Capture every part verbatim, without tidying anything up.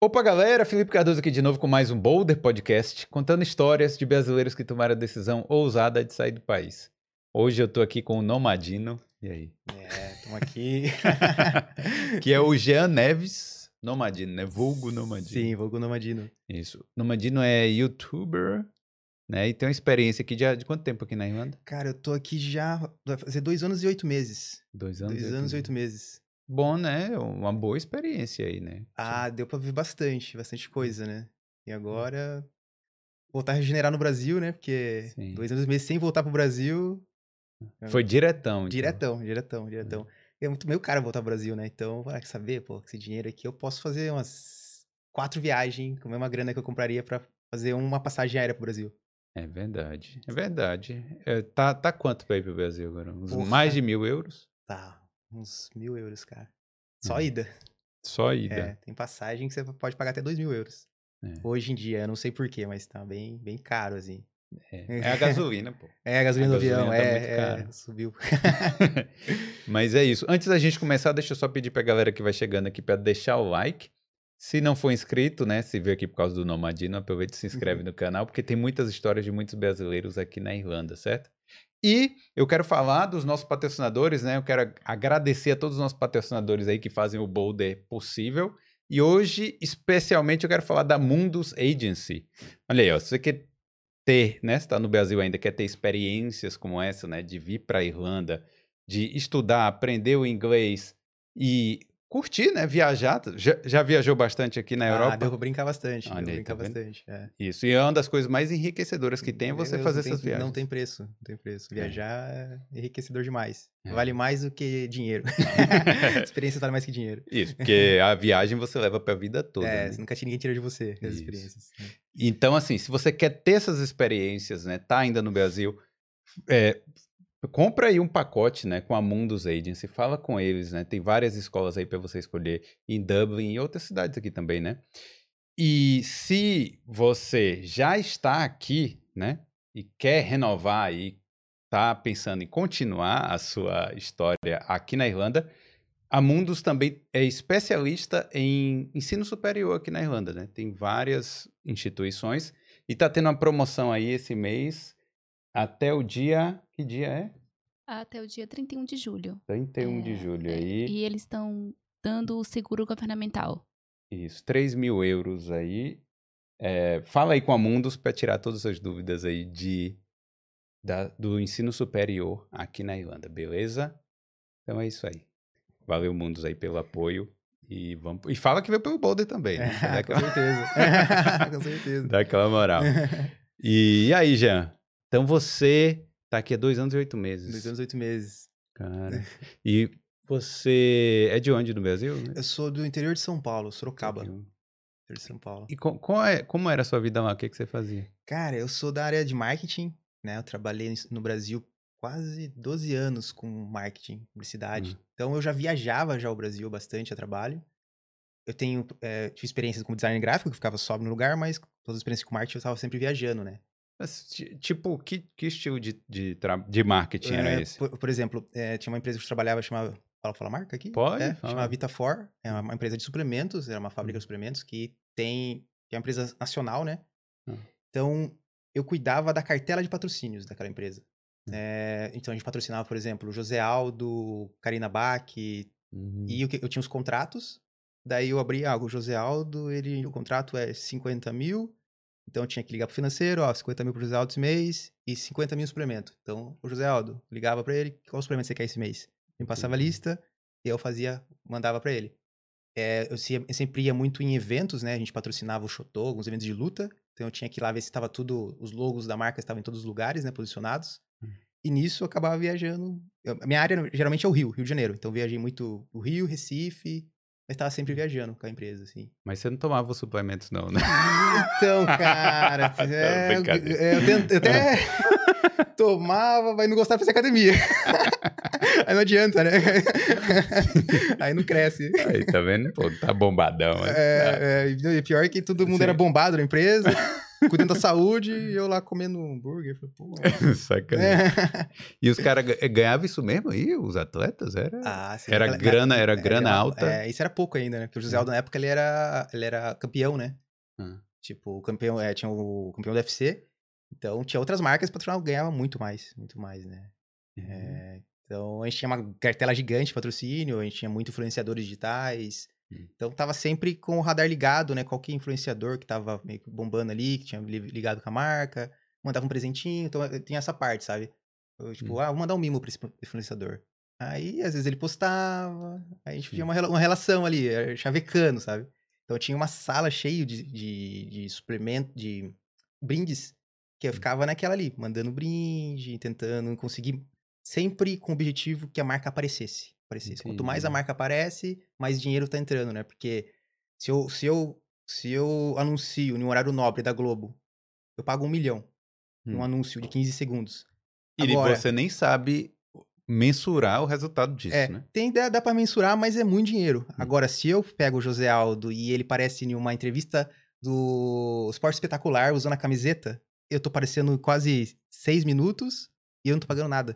Opa galera, Felipe Cardoso aqui de novo com mais um Boulder Podcast, contando histórias de brasileiros que tomaram a decisão ousada de sair do país. Hoje eu tô aqui com o Nomadino, e aí? É, tamo aqui. Que é o Jean Neves, Nomadino, né? Vulgo Nomadino. Sim, vulgo Nomadino. Isso. Nomadino é youtuber, né? E tem uma experiência aqui de, de quanto tempo aqui na Irlanda? Cara, eu tô aqui já, vai fazer dois anos e oito meses. Dois anos, dois anos, anos e oito meses. Bom, né? Uma boa experiência aí, né? Ah, deu pra ver bastante, bastante coisa, né? E agora, voltar a regenerar no Brasil, né? Porque Sim. dois anos e meio sem voltar pro Brasil... Foi diretão. Diretão, então. diretão, diretão. É. é muito meio caro voltar pro Brasil, né? Então, vai saber, pô, esse dinheiro aqui eu posso fazer umas quatro viagens com a mesma grana que eu compraria pra fazer uma passagem aérea pro Brasil. É verdade, é verdade. É, tá, tá quanto pra ir pro Brasil agora? Uns Porra. mais de mil euros? Tá. Uns mil euros, cara. Só hum. ida. Só ida. É, tem passagem que você pode pagar até dois mil euros. É. Hoje em dia, eu não sei porquê, mas tá bem, bem caro, assim. É, é a gasolina, pô. É a gasolina a do gasolina avião, tá é, muito caro. É, subiu. Mas é isso. Antes da gente começar, deixa eu só pedir pra galera que vai chegando aqui pra deixar o like. Se não for inscrito, né, se veio aqui por causa do Nomadino, aproveita e se inscreve uhum. no canal, porque tem muitas histórias de muitos brasileiros aqui na Irlanda, certo? E eu quero falar dos nossos patrocinadores, né? Eu quero agradecer a todos os nossos patrocinadores aí que fazem o Boulder possível. E hoje, especialmente, eu quero falar da Mundus Agency. Olha aí, ó, se você quer ter, né? Se está no Brasil ainda, quer ter experiências como essa, né? De vir para a Irlanda, de estudar, aprender o inglês e curtir, né? Viajar. Já, já viajou bastante aqui na ah, Europa? Ah, deu pra brincar bastante. Olha, deu pra brincar tá bastante. É. Isso. E é uma das coisas mais enriquecedoras que tem é você fazer essas viagens. Não tem preço. Não tem preço. Viajar é, é enriquecedor demais. É. Vale mais do que dinheiro. A experiência vale mais que dinheiro. Isso. Porque a viagem você leva pra vida toda. É, né? Nunca ninguém tira de você as experiências. Então, assim, se você quer ter essas experiências, né? Tá ainda no Brasil... É, compra aí um pacote, né, com a Mundus Agency, fala com eles, né, tem várias escolas aí para você escolher em Dublin e outras cidades aqui também, né, e se você já está aqui, né, e quer renovar e tá pensando em continuar a sua história aqui na Irlanda, a Mundus também é especialista em ensino superior aqui na Irlanda, né, tem várias instituições e tá tendo uma promoção aí esse mês até o dia... Que dia é? Até o dia trinta e um de julho. trinta e um é, de julho, é, aí. E eles estão dando o seguro governamental. Isso, três mil euros aí. É, fala aí com a Mundus para tirar todas as dúvidas aí de, da, do ensino superior aqui na Irlanda, beleza? Então é isso aí. Valeu, Mundus, aí pelo apoio. E, vamos... e fala que veio pelo Boulder também, né? É, aquela... Com certeza. Com certeza. Dá aquela moral. E, e aí, Jean? Então você tá aqui há dois anos e oito meses. Dois anos e oito meses. Cara. E você é de onde no Brasil? Eu sou do interior de São Paulo, Sorocaba. Interior de São Paulo. E com, com é, como era a sua vida lá? O que, que você fazia? Cara, eu sou da área de marketing, né? Eu trabalhei no Brasil quase doze anos com marketing, publicidade. Uhum. Então eu já viajava já ao Brasil bastante a trabalho. Eu tenho, é, tive experiências com design gráfico, que ficava só no lugar, mas todas as experiências com marketing eu estava sempre viajando, né? Mas, tipo, que, que estilo de, de, tra... de marketing era é, esse? Por, por exemplo, é, tinha uma empresa que eu trabalhava, chamava... Fala, fala a marca aqui? Pode. É, chamava Vitafor, é uma empresa de suplementos, era uma fábrica de suplementos que tem... Que é uma empresa nacional, né? Hum. Então, eu cuidava da cartela de patrocínios daquela empresa. Hum. É, então, a gente patrocinava, por exemplo, José Aldo, Karina Bach, uhum. e eu, eu tinha os contratos, daí eu abria, ah, o José Aldo, ele, o contrato é cinquenta mil... Então, eu tinha que ligar pro financeiro, ó, cinquenta mil pro José Aldo esse mês e cinquenta mil suplemento. Então, o José Aldo ligava pra ele, qual suplemento você quer esse mês? Me passava a lista e eu fazia, mandava pra ele. É, eu, se, eu sempre ia muito em eventos, né? A gente patrocinava o Chotô, alguns eventos de luta. Então, eu tinha que ir lá ver se tava tudo, os logos da marca estavam em todos os lugares, né? Posicionados. Uhum. E nisso, eu acabava viajando. Eu, a minha área, geralmente, é o Rio, Rio de Janeiro. Então, eu viajei muito o Rio, Recife... Mas tava sempre viajando com a empresa, assim. Mas você não tomava os suplementos, não, né? Então, cara... é, não, é, eu, tento, eu até tomava, mas não gostava de fazer academia. Aí não adianta, né? Aí não cresce. Aí, tá vendo? Pô, tá bombadão. Né? É, é, pior que todo mundo Sim. era bombado na empresa. cuidando da saúde, e eu lá comendo um hambúrguer. Falei, pô, sacanagem. É. E os caras ganhavam isso mesmo aí? Os atletas? Era, ah, sim, era, aquela, grana, era, era grana era, alta? É, isso era pouco ainda, né? Porque o José Aldo, na época, ele era, ele era campeão, né? Hum. Tipo, o campeão, é, tinha o campeão do U F C, então tinha outras marcas, patrocinavam, ganhava muito mais, muito mais, né? Uhum. É, então, a gente tinha uma cartela gigante de patrocínio, a gente tinha muitos influenciadores digitais... Então, tava sempre com o radar ligado, né? Qualquer influenciador que tava meio que bombando ali, que tinha ligado com a marca, mandava um presentinho, então tinha essa parte, sabe? Eu, tipo, hum. ah, vou mandar um mimo pra esse influenciador. Aí, às vezes, ele postava, aí a gente tinha uma, uma relação ali, chavecando, sabe? Então, tinha uma sala cheia de, de, de suplemento, de brindes, que eu ficava naquela ali, mandando brinde, tentando conseguir, sempre com o objetivo que a marca aparecesse. Aparecesse. Quanto mais a marca aparece, mais dinheiro tá entrando, né? Porque se eu, se eu, se eu anuncio no horário nobre da Globo, eu pago um milhão hum. num anúncio de quinze segundos. Agora, e você nem sabe mensurar o resultado disso, é, né? Tem, dá, dá pra mensurar, mas é muito dinheiro. Hum. Agora, se eu pego o José Aldo e ele aparece em uma entrevista do Esporte Espetacular usando a camiseta, eu tô aparecendo quase seis minutos e eu não tô pagando nada.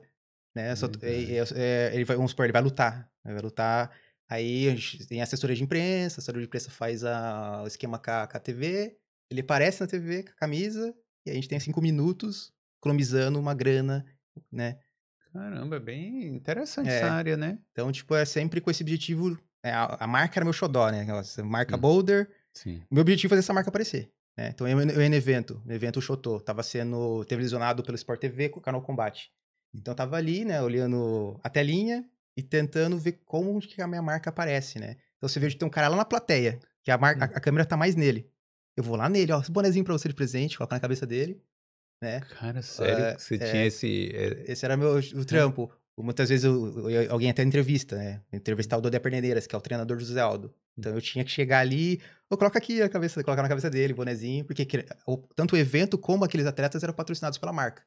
Né? Só, é, é, é, ele vai, vamos supor, ele vai lutar, ele vai lutar, aí a gente tem assessoria de imprensa, a assessoria de imprensa faz a, o esquema com a, com a T V, ele aparece na T V com a camisa, e a gente tem cinco minutos economizando uma grana, né? Caramba, é bem interessante é, essa área, né? Então, tipo, é sempre com esse objetivo, é, a, a marca era meu xodó, né? Essa marca hum. Boulder, sim. Meu objetivo é fazer essa marca aparecer, né? Então, eu, eu ia no evento, no evento o Chotô, tava sendo televisionado pelo Sport T V com o Canal Combate. Então, eu tava ali, né, olhando a telinha e tentando ver como que a minha marca aparece, né? Então, você vê que tem um cara lá na plateia, que a, marca, a câmera tá mais nele. Eu vou lá nele, ó, esse bonezinho pra você de presente, coloca na cabeça dele, né? Cara, sério? Uh, você é, tinha esse... Esse era meu, o trampo. É. Muitas vezes, eu, eu, alguém até entrevista, né? Entrevistar o Dodé Perneiras, que é o treinador do José Aldo. Então, eu tinha que chegar ali, eu coloco aqui a cabeça, colocar na cabeça dele, bonezinho, porque tanto o evento como aqueles atletas eram patrocinados pela marca.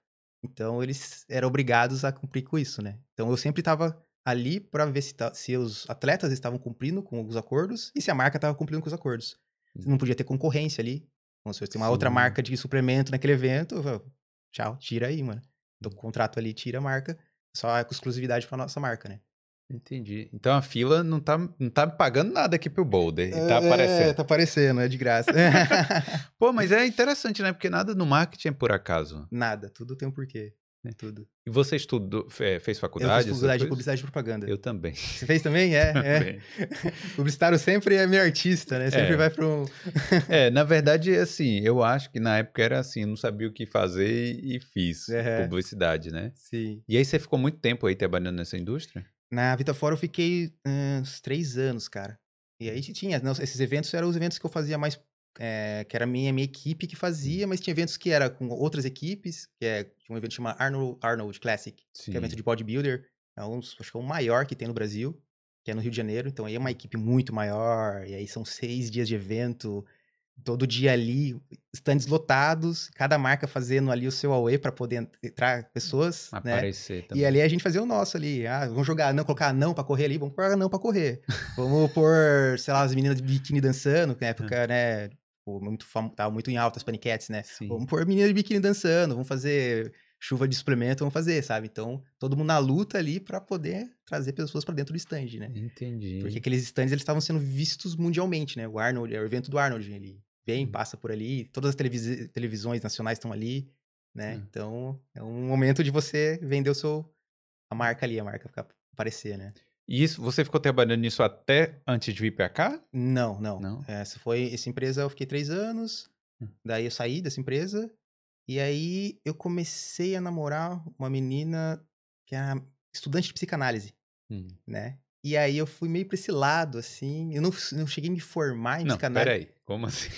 Então, eles eram obrigados a cumprir com isso, né? Então, eu sempre estava ali para ver se, se os atletas estavam cumprindo com os acordos e se a marca estava cumprindo com os acordos. Uhum. Não podia ter concorrência ali. Então, se eu tem uma Sim. outra marca de suplemento naquele evento, eu falo, tchau, tira aí, mano. Então, o contrato ali, tira a marca, só com exclusividade para nossa marca, né? Entendi. Então, a fila não tá, não tá pagando nada aqui pro Boulder. É, tá aparecendo. É, tá aparecendo, é de graça. Pô, mas é interessante, né? Porque nada no marketing é por acaso. Nada, tudo tem um porquê. É. Tudo. E você estudou, fez faculdade? Eu fiz faculdade de publicidade e propaganda. Eu também. Você fez também? É. Também. É. Publicitário sempre é meio artista, né? Sempre é. vai para um... É, na verdade, assim, eu acho que na época era assim, eu não sabia o que fazer e fiz é. publicidade, né? Sim. E aí você ficou muito tempo aí trabalhando nessa indústria? Na Vitafor eu fiquei uh, uns três anos, cara. E aí tinha, não, esses eventos eram os eventos que eu fazia mais, é, que era a minha, minha equipe que fazia, mas tinha eventos que era com outras equipes, que é um evento chamado Arnold, Arnold Classic, Sim. que é um evento de bodybuilder, é um, acho que é o maior que tem no Brasil, que é no Rio de Janeiro, então aí é uma equipe muito maior, e aí são seis dias de evento, todo dia ali, stands lotados, cada marca fazendo ali o seu auê para poder entrar pessoas, aparecer, né? Também. E ali a gente fazia o nosso ali, ah, vamos jogar anão, colocar anão para correr ali, vamos pôr anão para correr. Vamos pôr, sei lá, as meninas de biquíni dançando, que na época, ah. né, muito fam... tava muito em alta as paniquetes, né? Sim. Vamos pôr meninas de biquíni dançando, vamos fazer chuva de suplemento, vamos fazer, sabe? Então, todo mundo na luta ali para poder trazer pessoas para dentro do stand, né? Entendi. Porque aqueles stands, eles estavam sendo vistos mundialmente, né? O Arnold, é o evento do Arnold ali. Vem, passa por ali, todas as televis- televisões nacionais estão ali, né? Hum. Então, é um momento de você vender o seu... a marca ali, a marca ficar, aparecer, né? E isso, você ficou trabalhando nisso até antes de vir pra cá? Não, não. não? Essa, foi, essa empresa eu fiquei três anos, hum. daí eu saí dessa empresa, e aí eu comecei a namorar uma menina que era estudante de psicanálise, hum. né? E aí eu fui meio pra esse lado, assim. Eu não, não cheguei a me formar em psicanálise. Não, peraí. Como assim?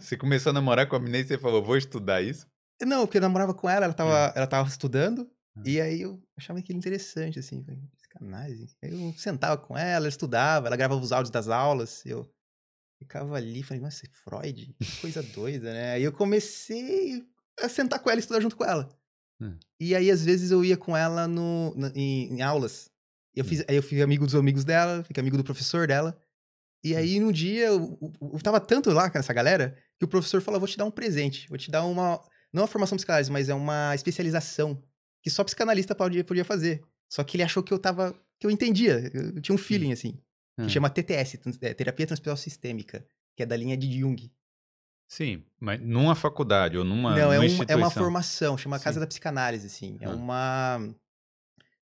Você começou a namorar com a menina e você falou, vou estudar isso? Não, porque eu namorava com ela, ela tava, é. ela tava estudando. Ah. E aí eu achava aquilo interessante, assim. Psicanálise. Eu sentava com ela, ela estudava, ela gravava os áudios das aulas. Eu ficava ali, falei, nossa, Freud? Que coisa doida, né? Aí eu comecei a sentar com ela e estudar junto com ela. Ah. E aí, às vezes, eu ia com ela no, no, em, em aulas. Eu fiz, aí eu fui amigo dos amigos dela, fiquei amigo do professor dela. E aí, num dia, eu, eu, eu tava tanto lá com essa galera, que o professor fala, vou te dar um presente, vou te dar uma... Não uma formação psicanalista, mas é uma especialização que só psicanalista podia, podia fazer. Só que ele achou que eu tava... que eu entendia, eu tinha um feeling, assim. Ah. Que chama T T S, Terapia Transpessoal Sistêmica, que é da linha de Jung. Sim, mas numa faculdade ou numa, não, numa é um, instituição. Não, é uma formação, chama Casa Sim. da Psicanálise, assim. É ah. uma...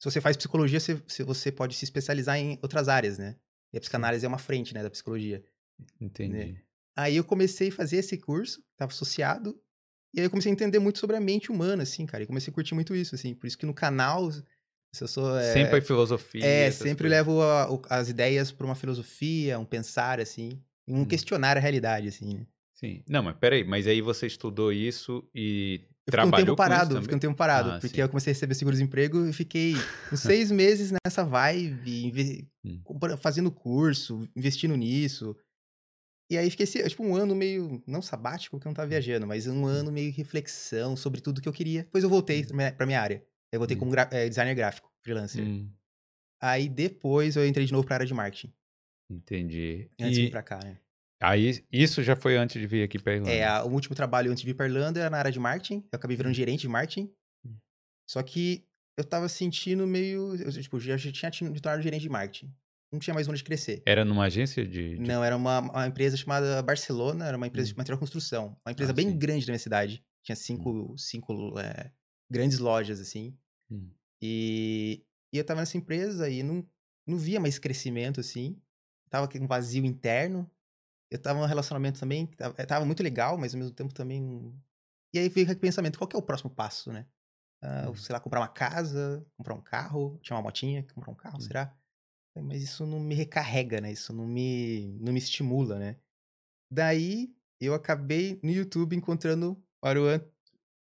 Se você faz psicologia, você, você pode se especializar em outras áreas, né? E a psicanálise é uma frente, né, da psicologia. Entendi. Né? Aí eu comecei a fazer esse curso, tava associado, e aí eu comecei a entender muito sobre a mente humana, assim, cara. E comecei a curtir muito isso, assim. Por isso que no canal... Eu sou, é, sempre filosofia. É, sempre coisas. Levo a, a, as ideias para uma filosofia, um pensar, assim, um hum. questionar a realidade, assim, né? Sim. Não, mas peraí, mas aí você estudou isso e eu trabalhou um tempo parado, com isso fiquei um tempo parado, ah, porque sim. eu comecei a receber seguro-desemprego e fiquei uns seis meses nessa vibe, inve- hum. fazendo curso, investindo nisso. E aí fiquei, tipo, um ano meio, não sabático, porque eu não tava viajando, mas um ano meio reflexão sobre tudo que eu queria. Depois eu voltei para minha área. Eu voltei hum. como gra- é, designer gráfico, freelancer. Hum. Aí depois eu entrei de novo pra área de marketing. Entendi. Antes e... de vir pra cá, né? Aí, isso já foi antes de vir aqui pra Irlanda? É, a, o último trabalho antes de vir pra Irlanda era na área de marketing. Eu acabei virando gerente de marketing. Hum. Só que eu tava sentindo meio... Eu, tipo, já tinha me tornado gerente de marketing. Não tinha mais onde crescer. Era numa agência de... de... Não, era uma, uma empresa chamada Barcelona. Era uma empresa hum. de material de construção. Uma empresa ah, bem sim. grande da minha cidade. Tinha cinco... Hum. cinco é... grandes lojas, assim, hum. e, e eu tava nessa empresa e não, não via mais crescimento, assim, tava com um vazio interno, eu tava num relacionamento também, tava, tava muito legal, mas ao mesmo tempo também, e aí fica o pensamento, qual que é o próximo passo, né? Ah, hum. Sei lá, comprar uma casa, comprar um carro, tinha uma motinha, comprar um carro, hum. será? Mas isso não me recarrega, né? Isso não me, não me estimula, né? Daí, eu acabei no YouTube encontrando o Aruan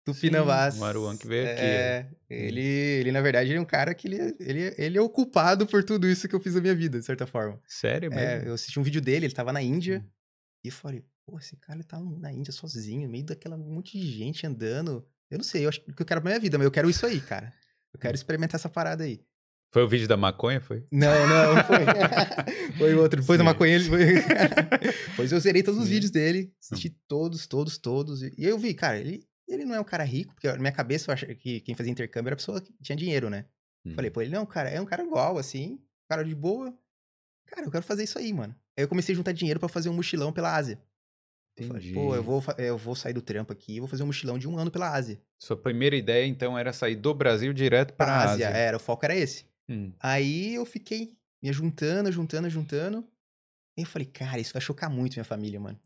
Tupinavaz. O Aruan que veio aqui. É, ele, ele, na verdade, ele é um cara que ele, ele, ele é o culpado por tudo isso que eu fiz na minha vida, de certa forma. Sério mesmo? É, eu assisti um vídeo dele, ele tava na Índia, hum. e eu falei, pô, esse cara tá na Índia sozinho, no meio daquela monte de gente andando. Eu não sei, eu acho que eu quero pra minha vida, mas eu quero isso aí, cara. Eu quero experimentar essa parada aí. Foi o vídeo da maconha, foi? Não, não, foi. Foi outro. Depois Sim. da maconha, ele foi... Pois eu zerei todos Sim. os vídeos dele, assisti hum. todos, todos, todos. E eu vi, cara, ele... Ele não é um cara rico, porque na minha cabeça eu achava que quem fazia intercâmbio era a pessoa que tinha dinheiro, né? Hum. Falei, pô, ele não, cara, é um cara igual, assim, um cara de boa. Cara, eu quero fazer isso aí, mano. Aí eu comecei a juntar dinheiro pra fazer um mochilão pela Ásia. Entendi. Eu falei, pô, eu vou, eu vou sair do trampo aqui e vou fazer um mochilão de um ano pela Ásia. Sua primeira ideia, então, era sair do Brasil direto pra, pra Ásia. Ásia. Era, o foco era esse. Hum. Aí eu fiquei me juntando, juntando, juntando. E eu falei, cara, isso vai chocar muito minha família, mano.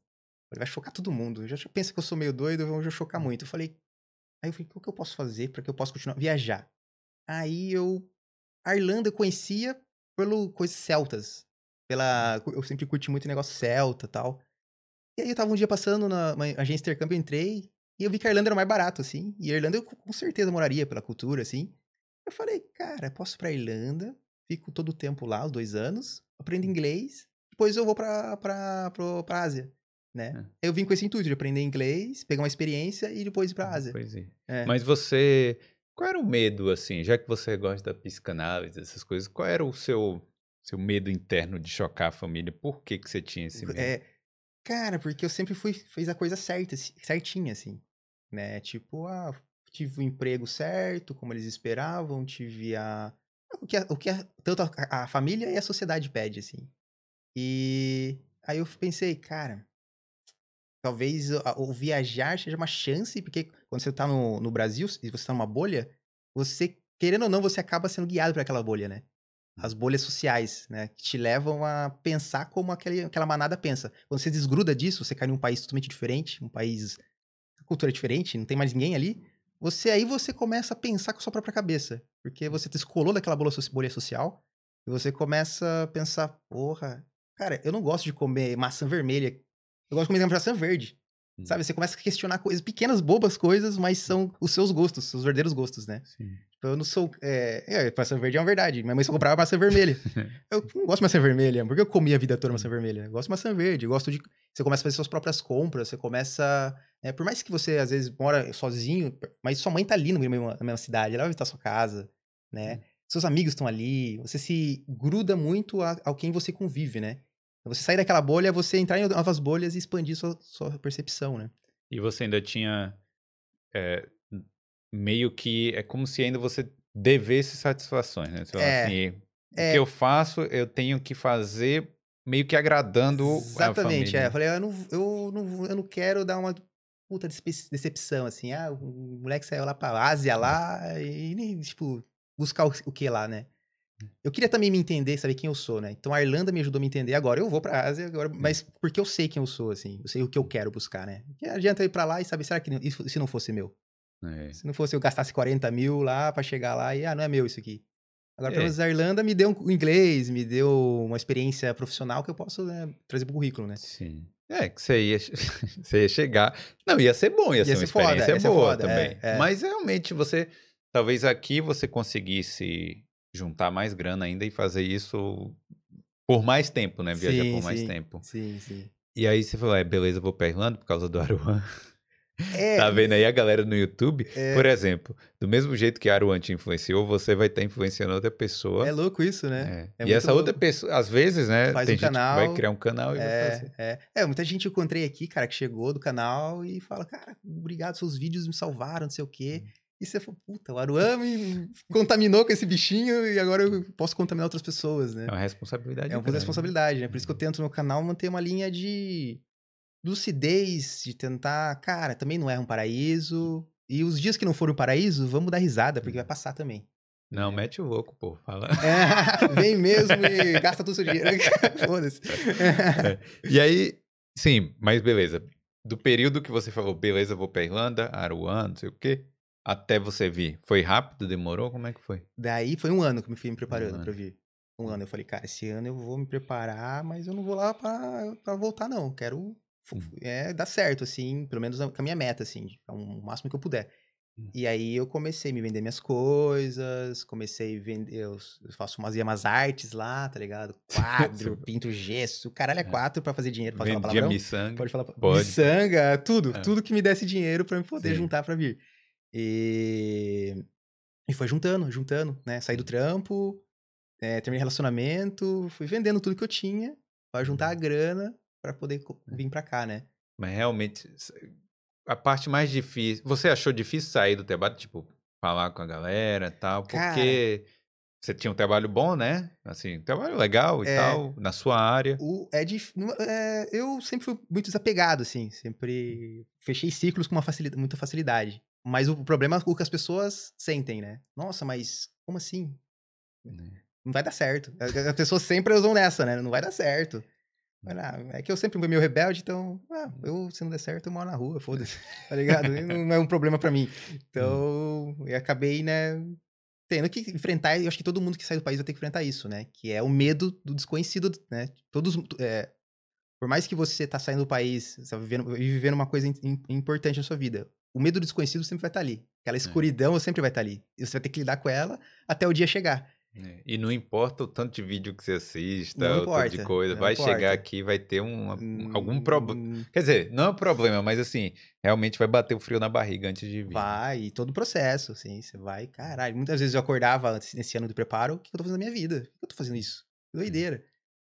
Vai chocar todo mundo. Eu já pensa que eu sou meio doido, eu vou chocar muito. Eu falei... Aí eu falei, o que eu posso fazer para que eu possa continuar? Viajar. Aí eu... A Irlanda eu conhecia pelo Coisas Celtas. Pela... Eu sempre curti muito negócio celta e tal. E aí eu tava um dia passando na uma agência de intercâmbio, eu entrei, e eu vi que a Irlanda era mais barato, assim. E a Irlanda eu com certeza moraria pela cultura, assim. Eu falei, cara, posso ir pra Irlanda, fico todo o tempo lá, os dois anos, aprendo inglês, depois eu vou pra, pra, pra, pra Ásia. Né? É. Eu vim com esse intuito de aprender inglês, pegar uma experiência e depois ir pra Ásia. Pois é. É. Mas você... Qual era o medo, assim? Já que você gosta da psicanálise, essas coisas, qual era o seu, seu medo interno de chocar a família? Por que que você tinha esse medo? É, cara, porque eu sempre fui, fiz a coisa certa, certinha, assim. Né? Tipo, ah, tive o emprego certo, como eles esperavam, tive a... O que, a, o que a, tanto a, a família e a sociedade pede, assim. E aí eu pensei, cara... Talvez o viajar seja uma chance, porque quando você tá no, no Brasil, e você tá numa bolha, você, querendo ou não, você acaba sendo guiado por aquela bolha, né? As bolhas sociais, né? Que te levam a pensar como aquele, aquela manada pensa. Quando você desgruda disso, você cai num país totalmente diferente, um país, cultura diferente, não tem mais ninguém ali, você, aí você começa a pensar com a sua própria cabeça, porque você descolou daquela bolha, bolha social, e você começa a pensar, porra, cara, eu não gosto de comer maçã vermelha, eu gosto de comer maçã verde, hum. sabe? Você começa a questionar coisas, pequenas, bobas coisas, mas são os seus gostos, os seus verdadeiros gostos, né? Sim. Eu não sou... É, é, maçã verde é uma verdade. Minha mãe só comprava maçã vermelha. Eu não gosto de maçã vermelha, porque eu comi a vida toda maçã vermelha. Eu gosto de maçã verde, eu gosto de... Você começa a fazer suas próprias compras, você começa... É, por mais que você, às vezes, mora sozinho, mas sua mãe tá ali na mesma, na mesma cidade, ela vai visitar sua casa, né? Hum. Seus amigos estão ali, você se gruda muito a, a quem você convive, né? Você sair daquela bolha, você entrar em novas bolhas e expandir sua, sua percepção, né? E você ainda tinha... É, meio que... É como se ainda você devesse satisfações, né? Você é, assim, é... O que eu faço, eu tenho que fazer meio que agradando exatamente, a família. Exatamente, é. Eu falei, eu não, eu, não, eu não quero dar uma puta decepção, assim. Ah, o moleque saiu lá pra Ásia, lá, e nem, tipo, buscar o, o que lá, né? Eu queria também me entender, saber quem eu sou, né? Então a Irlanda me ajudou a me entender. Agora eu vou pra Ásia, agora, mas porque eu sei quem eu sou, assim. Eu sei o que eu quero buscar, né? Não adianta eu ir pra lá e saber, será que isso, se não fosse meu? É. Se não fosse eu gastasse quarenta mil lá pra chegar lá e, ah, não é meu isso aqui. Agora, é. pelo menos a Irlanda me deu um inglês, me deu uma experiência profissional que eu posso, né, trazer pro currículo, né? Sim. É, que você ia, você ia chegar... Não, ia ser bom, ia, ia ser uma foda, experiência boa foda, também. É, é. Mas realmente você... Talvez aqui você conseguisse... juntar mais grana ainda e fazer isso por mais tempo, né? Viajar sim, por mais sim, tempo. Sim, sim. E aí você falou, é, beleza, eu vou pra Irlanda por causa do Aruan. É, tá vendo aí a galera no YouTube? É... Por exemplo, do mesmo jeito que a Aruan te influenciou, você vai estar tá influenciando outra pessoa. É louco isso, né? É. É e essa louco. Outra pessoa, às vezes, né? Faz tem um gente canal, que vai criar um canal e é, vai fazer. É. é, muita gente eu encontrei aqui, cara, que chegou do canal e fala, cara, obrigado, seus vídeos me salvaram, não sei o quê. Hum. E você falou, puta, o Aruan me contaminou com esse bichinho e agora eu posso contaminar outras pessoas, né? É uma responsabilidade. É uma responsabilidade, né? Por isso que eu tento no meu canal manter uma linha de lucidez, de tentar, cara, também não é um paraíso. E os dias que não forem um paraíso, vamos dar risada, porque vai passar também. Não, é. mete o louco, pô, fala. É, vem mesmo e gasta todo o seu dinheiro. Foda-se. É. E aí, sim, mas beleza. Do período que você falou, beleza, vou pra Irlanda, Aruan, não sei o quê... Até você vir. Foi rápido? Demorou? Como é que foi? Daí foi um ano que eu me fui me preparando um pra vir. Um ano. Eu falei, cara, esse ano eu vou me preparar, mas eu não vou lá pra, pra voltar, não. Quero é, dar certo, assim, pelo menos com a minha meta, assim, o máximo que eu puder. Uhum. E aí eu comecei a me vender minhas coisas, comecei a vender, eu faço umas, umas artes lá, tá ligado? Quadro, pinto gesso, caralho, é quatro pra fazer dinheiro. Pode Vendia falar miçanga. Pode falar Pode. Miçanga, tudo, é. tudo que me desse dinheiro pra eu poder Sim. juntar pra vir. E... e foi juntando, juntando, né? Saí do trampo, é, terminei relacionamento, fui vendendo tudo que eu tinha pra juntar a grana pra poder vir pra cá, né? Mas realmente, a parte mais difícil... Você achou difícil sair do trabalho, tipo, falar com a galera e tal? Porque cara, você tinha um trabalho bom, né? Assim, um trabalho legal e é, tal, na sua área. O, é dif... é, eu sempre fui muito desapegado, assim. Sempre fechei ciclos com uma facilidade, muita facilidade. Mas o problema é o que as pessoas sentem, né? Nossa, mas como assim? Não vai dar certo. As pessoas sempre usam nessa, né? Não vai dar certo. Mas, ah, é que eu sempre fui meio rebelde, então... Ah, eu, se não der certo, eu moro na rua, foda-se. Tá ligado? Não é um problema pra mim. Então, eu acabei, né... Tendo que enfrentar... Eu acho que todo mundo que sai do país vai ter que enfrentar isso, né? Que é o medo do desconhecido, né? Todos... É, por mais que você tá saindo do país, você tá vivendo, vivendo uma coisa in, importante na sua vida... O medo do desconhecido sempre vai estar ali. Aquela escuridão é. sempre vai estar ali. E você vai ter que lidar com ela até o dia chegar. É. E não importa o tanto de vídeo que você assista, não o importa, tanto de coisa. Vai importa. chegar aqui e vai ter um, um, algum problema. Quer dizer, não é um problema, mas assim, realmente vai bater o frio na barriga antes de vir. Vai, e todo o processo, assim, você vai, caralho. Muitas vezes eu acordava nesse ano de preparo, o que eu tô fazendo na minha vida? Por que eu tô fazendo isso? Doideira. É.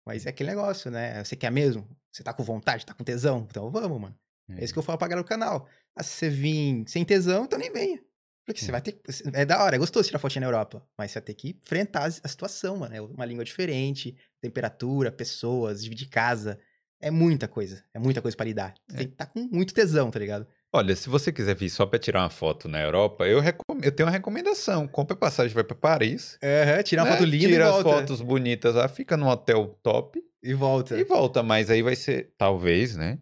Mas é aquele negócio, né? Você quer mesmo? Você tá com vontade, tá com tesão? Então vamos, mano. É isso que eu falo pra galera do canal. Ah, se você vir sem tesão, então nem venha. Porque é. você vai ter que... É da hora, é gostoso tirar fotinha na Europa. Mas você vai ter que enfrentar a situação, mano. É uma língua diferente, temperatura, pessoas, dividir casa. É muita coisa. É muita coisa pra lidar. Você é. tem que estar tá com muito tesão, tá ligado? Olha, se você quiser vir só pra tirar uma foto na Europa, eu, recom... eu tenho uma recomendação. Compre passagem, vai pra Paris. Uhum, tirar uma né? foto linda Tira e volta. Tira as fotos bonitas lá, fica num hotel top. E volta. E volta, mas aí vai ser... Talvez, né?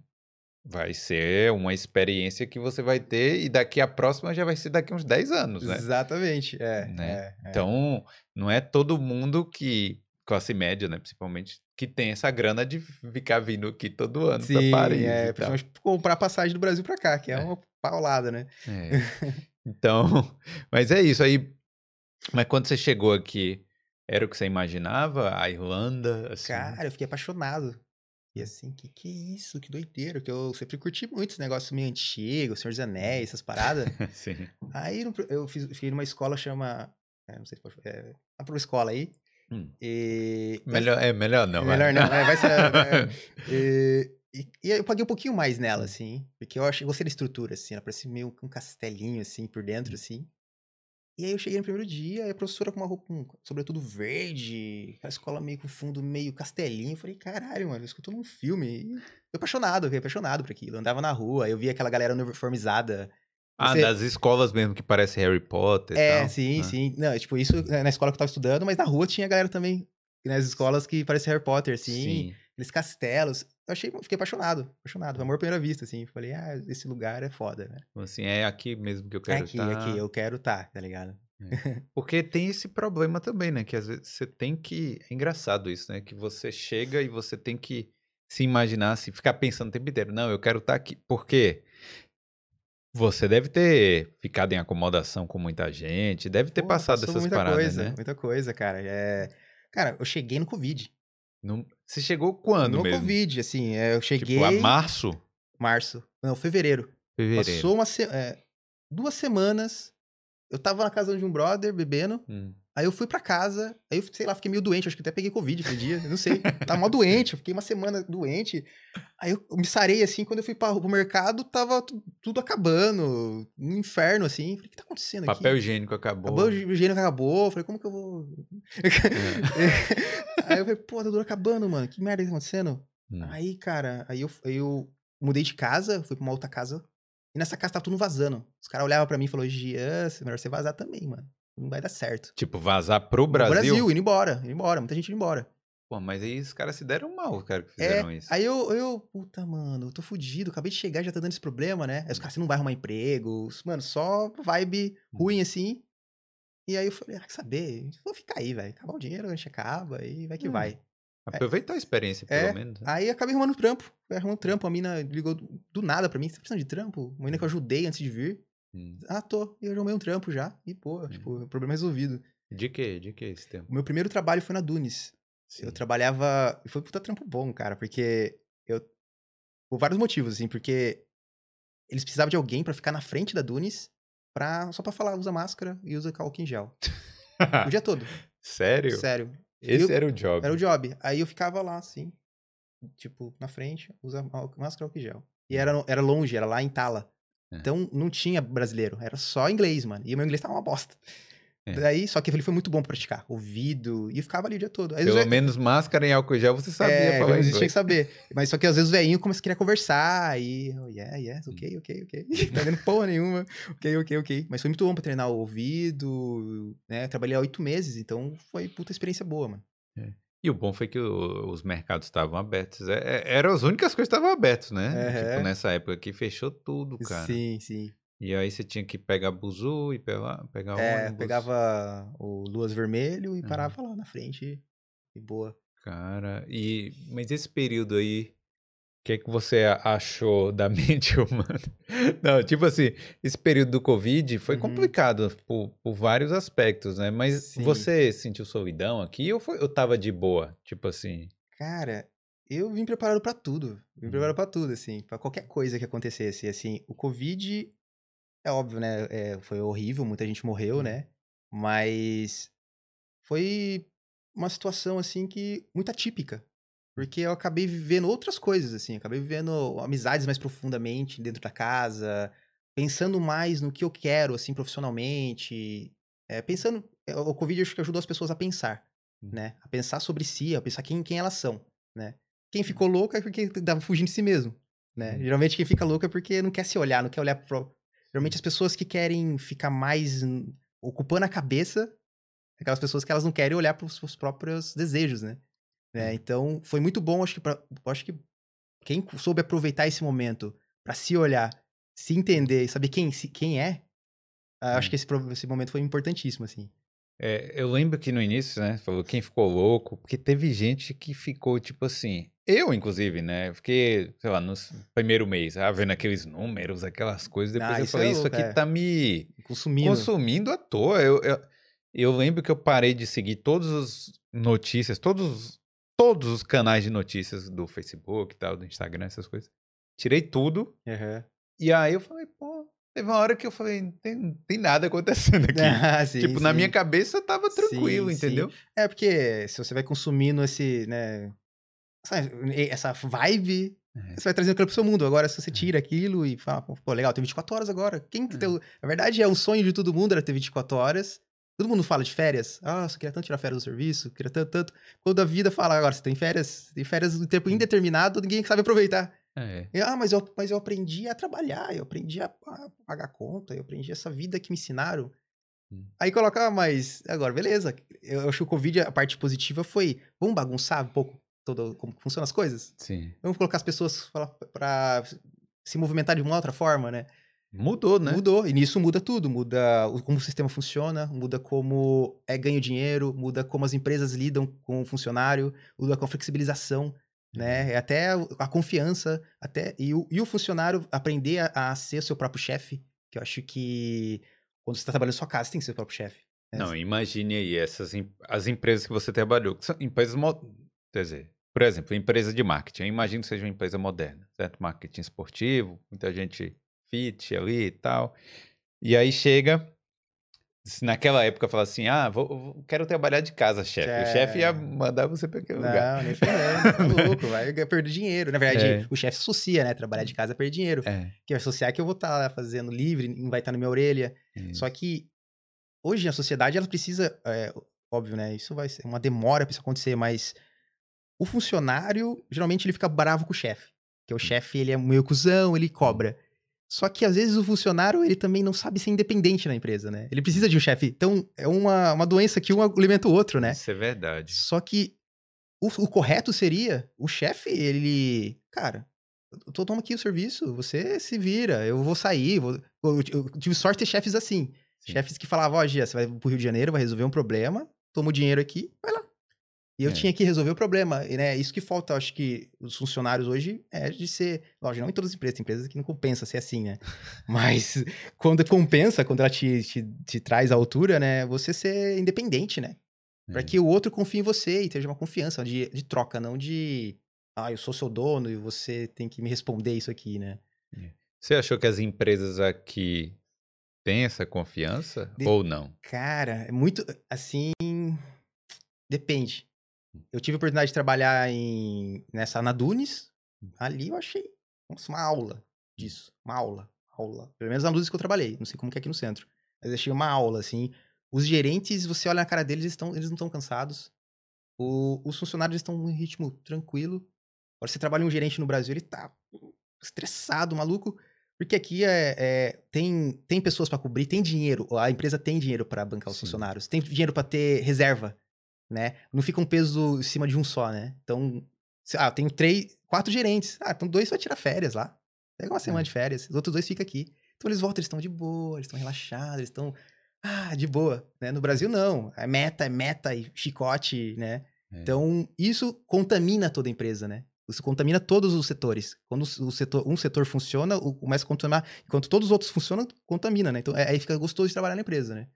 Vai ser uma experiência que você vai ter e daqui a próxima já vai ser daqui a uns dez anos, né? Exatamente, é. Né? é então, é. não é todo mundo que, classe média, né, principalmente, que tem essa grana de ficar vindo aqui todo ano para Paris. É, principalmente comprar passagem do Brasil para cá, que é, é uma paulada, né? É. Então, mas é isso aí. Mas quando você chegou aqui, era o que você imaginava? A Irlanda? Assim... Cara, eu fiquei apaixonado. E assim, que que é isso? Que doideira. Que eu sempre curti muito esse negócio meio antigo, Senhor dos Anéis, essas paradas. Sim. Aí eu fiz, fiquei numa escola, chama... É, não sei se pode... É, uma escola aí. Hum. E, melhor, é, melhor não. Melhor vai. não, vai ser... Vai, e, e, e eu paguei um pouquinho mais nela, assim, porque eu achei, gostei da estrutura, assim, ela parecia meio um castelinho, assim, por dentro, assim. E aí eu cheguei no primeiro dia, e a professora com uma roupa, um, sobretudo verde, a escola meio com fundo, meio castelinho. Eu falei, caralho, mano, eu tô num filme. E eu apaixonado, eu fiquei apaixonado por aquilo. Eu andava na rua, eu via aquela galera uniformizada. Ah, você... das escolas mesmo, que parece Harry Potter e é, tal. É, sim, ah. sim. Não, tipo, isso na escola que eu tava estudando, mas na rua tinha galera também, nas escolas que parece Harry Potter, assim. Sim. Aqueles castelos. Eu achei, fiquei apaixonado, apaixonado. Amor à primeira vista, assim. Falei, ah, esse lugar é foda, né? Assim, é aqui mesmo que eu quero estar. É aqui, tá... aqui, eu quero estar, tá, tá ligado? É. Porque tem esse problema também, né? Que às vezes você tem que... É engraçado isso, né? Que você chega e você tem que se imaginar, assim, ficar pensando o tempo inteiro. Não, eu quero estar aqui. Por quê? Você deve ter ficado em acomodação com muita gente, deve ter Pô, passado essas muita paradas, coisa, né? Muita coisa, cara. É... Cara, eu cheguei no Covid. No... Você chegou quando no mesmo? No Covid, assim, eu cheguei... Tipo, a março? Março. Não, fevereiro. Fevereiro. Passou uma se... é, duas semanas, eu tava na casa de um brother, bebendo, hum. aí eu fui pra casa, aí eu, sei lá, fiquei meio doente, acho que até peguei Covid aquele dia, não sei. Tava mal doente, eu fiquei uma semana doente. Aí eu me sarei, assim, quando eu fui pra, pro mercado, tava t- tudo acabando, um inferno, assim. Falei, o que tá acontecendo Papel aqui? Papel higiênico acabou. Papel higiênico acabou. Falei, como que eu vou... É. Aí eu falei, pô, tá tudo acabando, mano. Que merda que tá acontecendo? Não. Aí, cara, aí eu, aí eu mudei de casa, fui pra uma outra casa. E nessa casa tava tudo vazando. Os caras olhavam pra mim e falaram, Jean, é melhor você vazar também, mano. Não vai dar certo. Tipo, vazar pro Brasil? Pro Brasil, indo embora, indo embora. Muita gente indo embora. Pô, mas aí os caras se deram mal, cara, que fizeram é, isso. Aí eu, eu, puta, mano, eu tô fudido, acabei de chegar, já tá dando esse problema, né? Aí os caras, você não vai arrumar emprego, mano, só vibe ruim, assim. E aí eu falei, ah, quer saber? Vou ficar aí, velho. Acabar o dinheiro, a gente acaba, e vai que hum. vai. Aproveitar a experiência, pelo é, menos. Aí acabei arrumando trampo. Arrumando trampo, a mina ligou do, do nada pra mim, você tá precisando de trampo? Uma mina que eu ajudei antes de vir. Hum. Ah, tô. Eu já arrumei um trampo já. E, pô, hum. tipo, problema resolvido. De que? De que esse tempo? O meu primeiro trabalho foi na Dunnes. Sim. Eu trabalhava... Foi um puta trampo bom, cara, porque eu... Por vários motivos, assim, porque eles precisavam de alguém pra ficar na frente da Dunnes pra... só pra falar, usa máscara e usa álcool em gel. O dia todo. Sério? Sério. Esse eu... era o job. Era o job. Aí eu ficava lá, assim, tipo, na frente, usa máscara e álcool em gel. E era, era longe, era lá em Tala. Então, não tinha brasileiro. Era só inglês, mano. E o meu inglês tava uma bosta. É. Daí, só que ele foi muito bom pra praticar. Ouvido. E eu ficava ali o dia todo. Às Pelo vezes, menos eu... máscara em álcool gel, você sabia é, falar inglês. Tinha que saber. Mas só que às vezes o velhinho começa a querer conversar. E eu, yeah, yes, ok, ok, ok. Não tá vendo porra nenhuma. Ok, ok, ok. Mas foi muito bom pra treinar o ouvido, né? Eu trabalhei há oito meses. Então, foi puta experiência boa, mano. É. E o bom foi que o, os mercados estavam abertos. É, eram as únicas coisas que estavam abertas, né? Uhum. Tipo, nessa época aqui, fechou tudo, cara. Sim, sim. E aí você tinha que pegar buzu e pegar, pegar o é, ônibus. Pegava o Luas Vermelho e parava uhum. lá na frente. E boa. Cara, e, mas esse período aí, o que é que você achou da mente humana? Não, tipo assim, esse período do Covid foi uhum. complicado por, por vários aspectos, né? Mas Sim. você sentiu solidão aqui ou, foi, ou tava de boa? Tipo assim... Cara, eu vim preparado pra tudo. Vim uhum. preparado pra tudo, assim. Pra qualquer coisa que acontecesse. Assim, o Covid, é óbvio, né? É, foi horrível, muita gente morreu, uhum. né? Mas foi uma situação, assim, que... Muito atípica. Porque eu acabei vivendo outras coisas, assim. Acabei vivendo amizades mais profundamente dentro da casa. Pensando mais no que eu quero, assim, profissionalmente. É, pensando... O Covid, acho que ajudou as pessoas a pensar, uhum. né? A pensar sobre si, a pensar quem, quem elas são, né? Quem ficou louco é porque tava fugindo de si mesmo, né? Uhum. Geralmente, quem fica louco é porque não quer se olhar, não quer olhar pro... Geralmente, as pessoas que querem ficar mais ocupando a cabeça... Aquelas pessoas que elas não querem olhar pros, pros próprios desejos, né? É, então, foi muito bom, acho que, pra, acho que quem soube aproveitar esse momento pra se olhar, se entender e saber quem, se, quem é, hum. acho que esse, esse momento foi importantíssimo, assim. É, eu lembro que no início, né, falou quem ficou louco, porque teve gente que ficou, tipo assim, eu, inclusive, né, fiquei, sei lá, no primeiro mês, ah, vendo aqueles números, aquelas coisas, depois ah, eu falei, é louco, isso aqui é. tá me consumindo, consumindo à toa. Eu, eu, eu lembro que eu parei de seguir todas as notícias, todos os Todos os canais de notícias do Facebook e tal, do Instagram, essas coisas. Tirei tudo. Uhum. E aí eu falei, pô, Teve uma hora que eu falei, não tem, não tem nada acontecendo aqui. Ah, sim, tipo, sim. Na minha cabeça tava tranquilo, sim, entendeu? Sim. É, porque se você vai consumindo esse, né, essa, essa vibe, é. Você vai trazendo aquilo pro seu mundo. Agora, se você tira aquilo e fala, pô, legal, tem vinte e quatro horas agora. Quem que é. Tem... Na verdade, é um sonho de todo mundo, era ter vinte e quatro horas. Todo mundo fala de férias. Ah, só queria tanto tirar férias do serviço, queria tanto, tanto. Quando a vida fala, agora você tem férias, tem férias no tempo indeterminado, ninguém sabe aproveitar. É. E, ah, mas eu, mas eu aprendi a trabalhar, eu aprendi a pagar conta, eu aprendi essa vida que me ensinaram. Hum. Aí coloca, ah, mas agora, beleza. Eu, eu acho que o Covid, a parte positiva foi, vamos bagunçar um pouco todo, como funcionam as coisas? Sim. Vamos colocar as pessoas para se movimentar de uma outra forma, né? Mudou, né? Mudou, e nisso muda tudo, muda como o sistema funciona, muda como é ganho dinheiro, muda como as empresas lidam com o funcionário, muda com a flexibilização, né? Até a confiança, até e o, e o funcionário aprender a, a ser seu próprio chefe, que eu acho que quando você está trabalhando na sua casa, você tem que ser seu próprio chefe. Né? Não, imagine aí essas as empresas que você trabalhou, que são empresas, quer dizer, por exemplo, empresa de marketing, eu imagino que seja uma empresa moderna, certo? Marketing esportivo, muita gente... fit ali e tal, e aí chega, naquela época fala assim, ah, vou, vou, quero trabalhar de casa, chefe, é. O chefe ia mandar você para aquele lugar. Não, nem falando, tá louco, vai perder dinheiro, na verdade é. O chefe associa, né, trabalhar de casa é perder dinheiro, é. Que vai associar que eu vou estar tá lá fazendo livre, não vai estar tá na minha orelha, é. Só que hoje a sociedade ela precisa, é, óbvio, né, isso vai ser uma demora para isso acontecer, mas o funcionário, geralmente ele fica bravo com o chefe, porque o chefe ele é meio cuzão, ele cobra. Só que, às vezes, o funcionário, ele também não sabe ser independente na empresa, né? Ele precisa de um chefe. Então, é uma, uma doença que um alimenta o outro, né? Isso é verdade. Só que o, o correto seria o chefe, ele... Cara, eu tô toma aqui o serviço, você se vira, eu vou sair. Vou... Eu, eu, eu tive sorte de ter chefes assim. Sim. Chefes que falavam, ó, oh, Gia, você vai pro Rio de Janeiro, vai resolver um problema, toma o dinheiro aqui, vai lá. E eu é. Tinha que resolver o problema, né? Isso que falta, acho que, os funcionários hoje é de ser... Lógico, não em todas as empresas, tem empresas que não compensa ser assim, né? Mas quando compensa, quando ela te, te, te traz a altura, né? Você ser independente, né? É. Pra que o outro confie em você e seja uma confiança de, de troca, não de... Ah, eu sou seu dono e você tem que me responder isso aqui, né? É. Você achou que as empresas aqui têm essa confiança de... ou não? Cara, é muito, assim... Depende. Eu tive a oportunidade de trabalhar em, nessa, na Dunnes, ali eu achei nossa, uma aula disso, uma aula, aula. Pelo menos na Dunnes que eu trabalhei, não sei como que é aqui no centro, mas achei uma aula, assim. Os gerentes, você olha na cara deles, eles, estão, eles não estão cansados, o, os funcionários estão em ritmo tranquilo. Agora, você trabalha um gerente no Brasil, ele tá estressado, maluco, porque aqui é, é, tem, tem pessoas para cobrir, tem dinheiro, a empresa tem dinheiro para bancar os Sim. funcionários, tem dinheiro para ter reserva. Né? Não fica um peso em cima de um só, né? Então, sei lá, eu tenho três, quatro gerentes. Ah, então dois vai tirar férias lá. Pega uma é. semana de férias, os outros dois ficam aqui. Então eles voltam, eles estão de boa, eles estão relaxados, eles estão... Ah, de boa, né? No Brasil, não. É meta, é meta e chicote, né? É. Então, isso contamina toda a empresa, né? Isso contamina todos os setores. Quando o setor, um setor funciona, começa a contaminar. Enquanto todos os outros funcionam, contamina, né? Então, aí fica gostoso de trabalhar na empresa, né?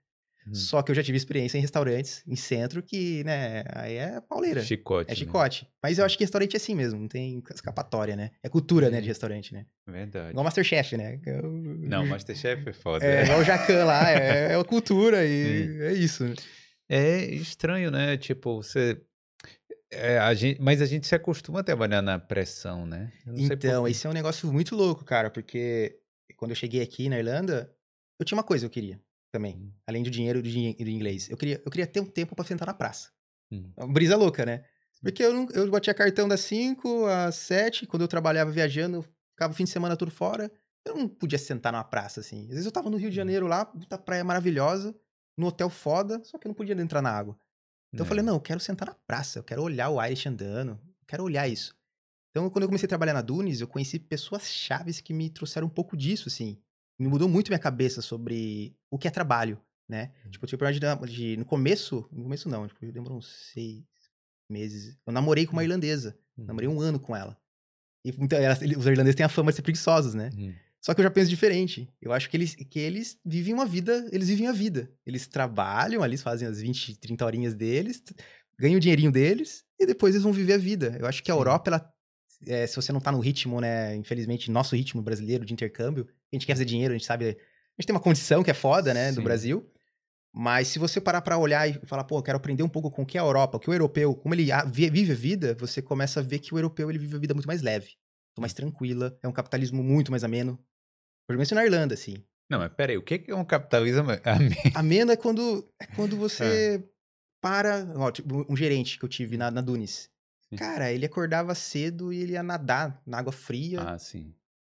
Hum. Só que eu já tive experiência em restaurantes, em centro, que, né, aí é pauleira. Chicote. É chicote. Né? Mas eu acho que restaurante é assim mesmo, não tem escapatória, né? É cultura, é. né, de restaurante, né? Verdade. Igual Masterchef, né? Eu... Não, Masterchef é foda. É, igual é. o Jacan lá, é, é cultura e Sim. é isso. É estranho, né? Tipo, você... É, a gente... Mas a gente se acostuma a trabalhar na pressão, né? Então, esse é um negócio muito louco, cara, porque quando eu cheguei aqui na Irlanda, eu tinha uma coisa que eu queria. Também, hum. além do dinheiro e do inglês. Eu queria, eu queria ter um tempo pra sentar na praça. Hum. Brisa louca, né? Porque eu, não, eu batia cartão das cinco às sete, quando eu trabalhava viajando, eu ficava o fim de semana tudo fora, eu não podia sentar numa praça, assim. Às vezes eu tava no Rio de Janeiro lá, puta praia maravilhosa, no hotel foda, só que eu não podia entrar na água. Então é. eu falei, não, eu quero sentar na praça, eu quero olhar o Irish andando, eu quero olhar isso. Então, quando eu comecei a trabalhar na Dunnes, eu conheci pessoas chaves que me trouxeram um pouco disso, assim. Me mudou muito minha cabeça sobre o que é trabalho, né? Uhum. Tipo, eu tive problema de, de... No começo... No começo não, tipo, demorou uns seis meses. Eu namorei com uma irlandesa. Uhum. Namorei um ano com ela. E, então, ela, os irlandeses têm a fama de ser preguiçosos, né? Uhum. Só que eu já penso diferente. Eu acho que eles, que eles vivem uma vida... Eles vivem a vida. Eles trabalham ali, fazem as vinte, trinta horinhas deles, ganham o dinheirinho deles e depois eles vão viver a vida. Eu acho que a Europa, ela... É, se você não tá no ritmo, né? Infelizmente, nosso ritmo brasileiro de intercâmbio, a gente quer fazer dinheiro, a gente sabe a gente tem uma condição que é foda, né, Sim. do Brasil. Mas se você parar pra olhar e falar, pô, eu quero aprender um pouco com o que é a Europa, o que o europeu, como ele vive a vida, você começa a ver que o europeu, ele vive a vida muito mais leve, muito mais tranquila, é um capitalismo muito mais ameno. Por exemplo, na Irlanda, assim. Não, mas peraí, o que é um capitalismo ameno? Ameno é quando, é quando você ah. para... Ó, tipo, um gerente que eu tive na, na Dunnes. Sim. Cara, ele acordava cedo e ele ia nadar na água fria. Ah, sim.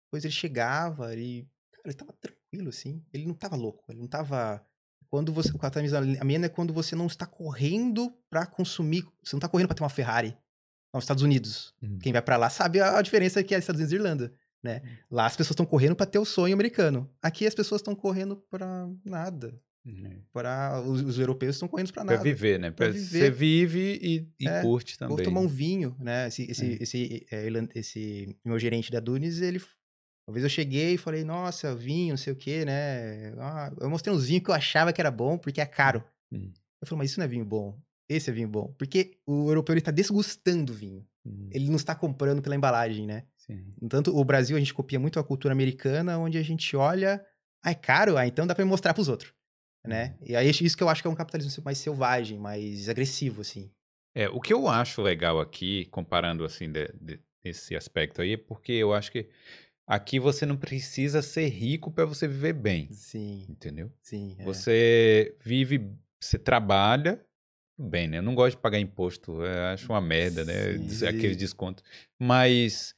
Depois ele chegava, ele... Cara, ele tava tranquilo, assim. Ele não tava louco, ele não tava... Quando você... O capitalismo ameno é quando você não está correndo pra consumir... Você não tá correndo pra ter uma Ferrari nos Estados Unidos. Hum. Quem vai pra lá sabe a, a diferença que é Estados Unidos e Irlanda. Né? Lá as pessoas estão correndo para ter o sonho americano. Aqui as pessoas estão correndo para nada. Uhum. Pra, os, os europeus estão correndo para nada. Para viver, né? Pra pra viver. Você vive e, e é, curte também. Vou tomar um vinho, né? Esse, esse, é. esse, é, esse meu gerente da Dunnes, ele... Uma vez eu cheguei e falei, nossa, vinho, não sei o quê, né? Ah, eu mostrei uns vinhos que eu achava que era bom, porque é caro. Uhum. Eu falei, mas isso não é vinho bom. Esse é vinho bom. Porque o europeu, ele tá desgostando o vinho. Uhum. Ele não está comprando pela embalagem, né? Sim. Tanto o Brasil, a gente copia muito a cultura americana, onde a gente olha, ah, é caro? Ah, então dá pra mostrar pros outros, né? E aí isso que eu acho que é um capitalismo mais selvagem, mais agressivo, assim. É, o que eu acho legal aqui, comparando, assim, de, de, esse aspecto aí, é porque eu acho que aqui você não precisa ser rico pra você viver bem. Sim. Entendeu? Sim. É. Você vive, você trabalha bem, né? Eu não gosto de pagar imposto, eu acho uma merda, né? Sim. Aqueles descontos. Mas...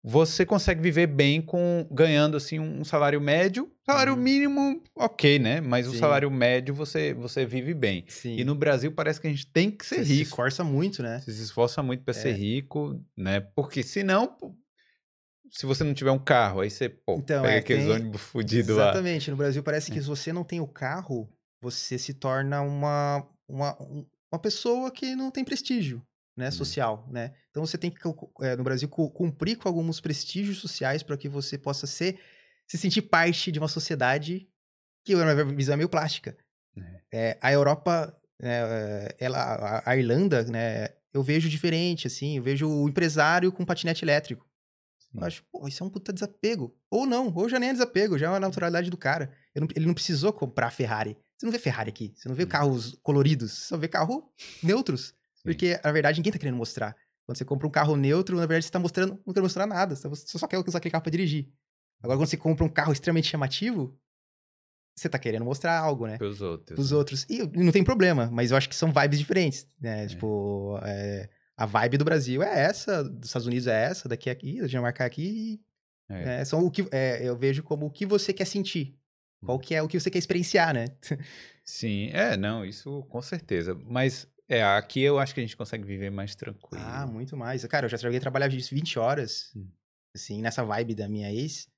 Você consegue viver bem com, ganhando assim, um salário médio. Salário uhum. mínimo, ok, né? Mas Sim. o salário médio você, você vive bem. Sim. E no Brasil parece que a gente tem que ser você rico. Se esforça muito, né? Você se esforça muito para é. ser rico, né? Porque senão, se você não tiver um carro, aí você pô, então, pega é, aqueles tem... ônibus fudidos lá. Exatamente. No Brasil parece é. que se você não tem o carro, você se torna uma, uma, uma pessoa que não tem prestígio. Né, social, hum. né? Então você tem que, no Brasil, cumprir com alguns prestígios sociais para que você possa ser, se sentir parte de uma sociedade que é uma visão meio plástica. É. É, a Europa, é, ela, a Irlanda, né, eu vejo diferente, assim, eu vejo o empresário com patinete elétrico. Sim. Eu acho, pô, isso é um puta desapego. Ou não, ou já nem é desapego, já é uma naturalidade do cara. Ele não, ele não precisou comprar Ferrari. Você não vê Ferrari aqui, você não vê hum. carros coloridos, você só vê carros neutros. Porque, na verdade, ninguém tá querendo mostrar. Quando você compra um carro neutro, na verdade, você tá mostrando... Não quer mostrar nada. Você só quer usar aquele carro pra dirigir. Agora, quando você compra um carro extremamente chamativo, você tá querendo mostrar algo, né? Pros outros. Pros outros. E não tem problema, mas eu acho que são vibes diferentes, né? É. Tipo, é, a vibe do Brasil é essa, dos Estados Unidos é essa, daqui a aqui, da Dinamarca aqui. É. É, são o que, é, eu vejo como o que você quer sentir. Qual que é o que você quer experienciar, né? Sim, é, não, isso com certeza. Mas... É, aqui eu acho que a gente consegue viver mais tranquilo. Ah, muito mais. Cara, eu já trabalhei, trabalhava disso vinte horas, hum. assim, nessa vibe da minha ex.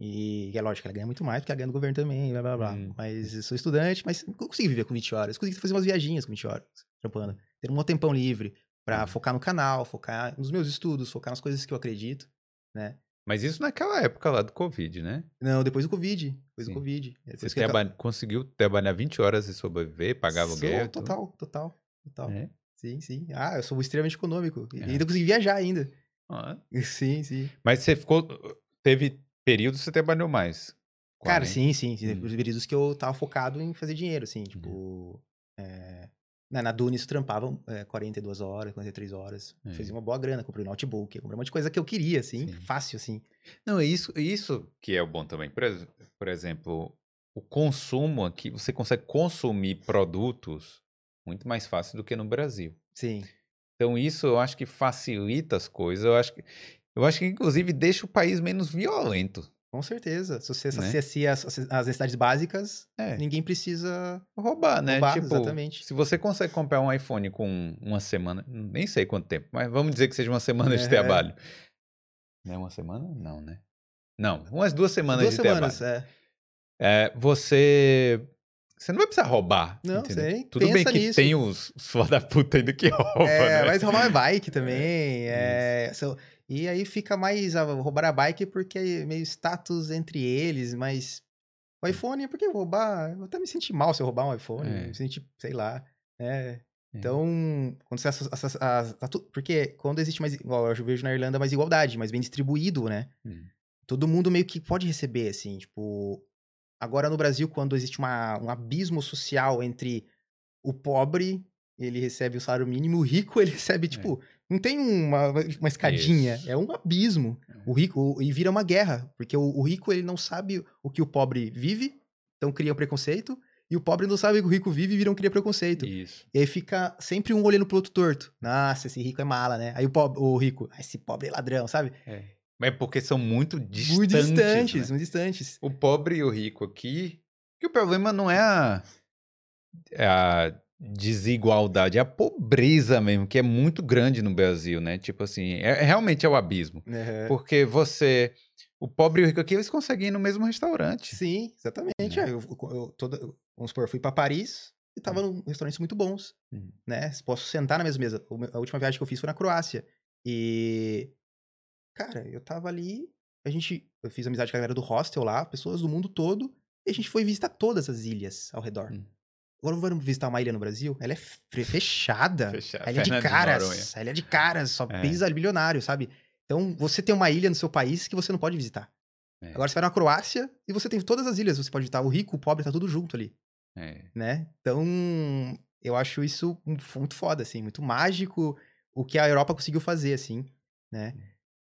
E é lógico, ela ganha muito mais, porque ela ganha no governo também, blá, blá, blá. Hum. Mas eu sou estudante, mas não consigo viver com vinte horas. Eu consigo fazer umas viaginhas com vinte horas, trampando. Ter um tempão livre pra hum. focar no canal, focar nos meus estudos, focar nas coisas que eu acredito, né? Mas isso naquela época lá do Covid, né? Não, depois do Covid. Depois Sim. do Covid. Depois Você que traba... eu... conseguiu trabalhar vinte horas e sobreviver, pagar aluguel? Total, tudo. total. Total. É? Sim, sim. Ah, eu sou extremamente econômico. E é. ainda consegui viajar ainda. Ah. Sim, sim. Mas você ficou... Teve períodos que você trabalhou mais? Cara, quarenta sim, sim. Hum. Teve períodos que eu tava focado em fazer dinheiro, assim. Tipo... Hum. É, na, na Dunnes trampavam é, quarenta e duas horas, quarenta e três horas. É. Fazia uma boa grana. Comprei um notebook. Comprei um monte de coisa que eu queria, assim. Sim. Fácil, assim. Não, é isso, isso que é o bom também. Por, por exemplo, o consumo aqui... Você consegue consumir produtos... muito mais fácil do que no Brasil. Sim. Então, isso eu acho que facilita as coisas. Eu acho que, eu acho que inclusive, deixa o país menos violento. Com certeza. Se você sacia né? as, as necessidades básicas, é. ninguém precisa roubar, né? Roubar, tipo, exatamente. Se você consegue comprar um iPhone com uma semana, nem sei quanto tempo, mas vamos dizer que seja uma semana é. de trabalho. Não é uma semana? Não, né? Não, umas duas semanas duas de semanas, trabalho. É. É, você... Você não vai precisar roubar. Não, sei. Tudo Pensa bem que nisso. Tem os, os foda puta ainda que rouba, é, né? Mas roubar é bike também. É, é, so, e aí fica mais a, roubar a bike porque é meio status entre eles, mas o iPhone, por que roubar? Eu até me senti mal se eu roubar um iPhone. É. Me senti, sei lá. É. Então, é. Quando você, as, as, as, porque quando existe mais... Igual, eu vejo na Irlanda mais igualdade, mais bem distribuído, né? Hum. Todo mundo meio que pode receber, assim, tipo... Agora, no Brasil, quando existe uma, um abismo social entre o pobre, ele recebe o salário mínimo, o rico, ele recebe, tipo... É. Não tem uma, uma escadinha, isso. É um abismo. É. O rico, o, e vira uma guerra, porque o, o rico, ele não sabe o que o pobre vive, então cria um preconceito, e o pobre não sabe o que o rico vive e vira um cria preconceito. Isso. E aí fica sempre um olhando pro outro torto. Nossa, esse rico é mala, né? Aí o, pobre, o rico, esse pobre é ladrão, sabe? É. É porque são muito distantes. Muito distantes, né? Muito distantes. O pobre e o rico aqui... Que o problema não é a, a desigualdade, é a pobreza mesmo, que é muito grande no Brasil, né? Tipo assim, é, realmente é o abismo. Uhum. Porque você... O pobre e o rico aqui, eles conseguem ir no mesmo restaurante. Sim, exatamente. Uhum. É, eu, eu, toda, vamos supor, eu fui pra Paris e tava uhum. num restaurantes muito bons, uhum. né? Posso sentar na mesma mesa. A última viagem que eu fiz foi na Croácia. E... Cara, eu tava ali, a gente, eu fiz amizade com a galera do hostel lá, pessoas do mundo todo, e a gente foi visitar todas as ilhas ao redor. Hum. Agora vamos visitar uma ilha no Brasil, ela é fechada, fechada. A ilha Fernando de Caras, de a ilha de Caras, só é. Pisa bilionário, sabe? Então, você tem uma ilha no seu país que você não pode visitar. É. Agora você vai na Croácia e você tem todas as ilhas, você pode visitar o rico, o pobre, tá tudo junto ali, é. Né? Então, eu acho isso muito foda, assim, muito mágico o que a Europa conseguiu fazer, assim, né? Hum.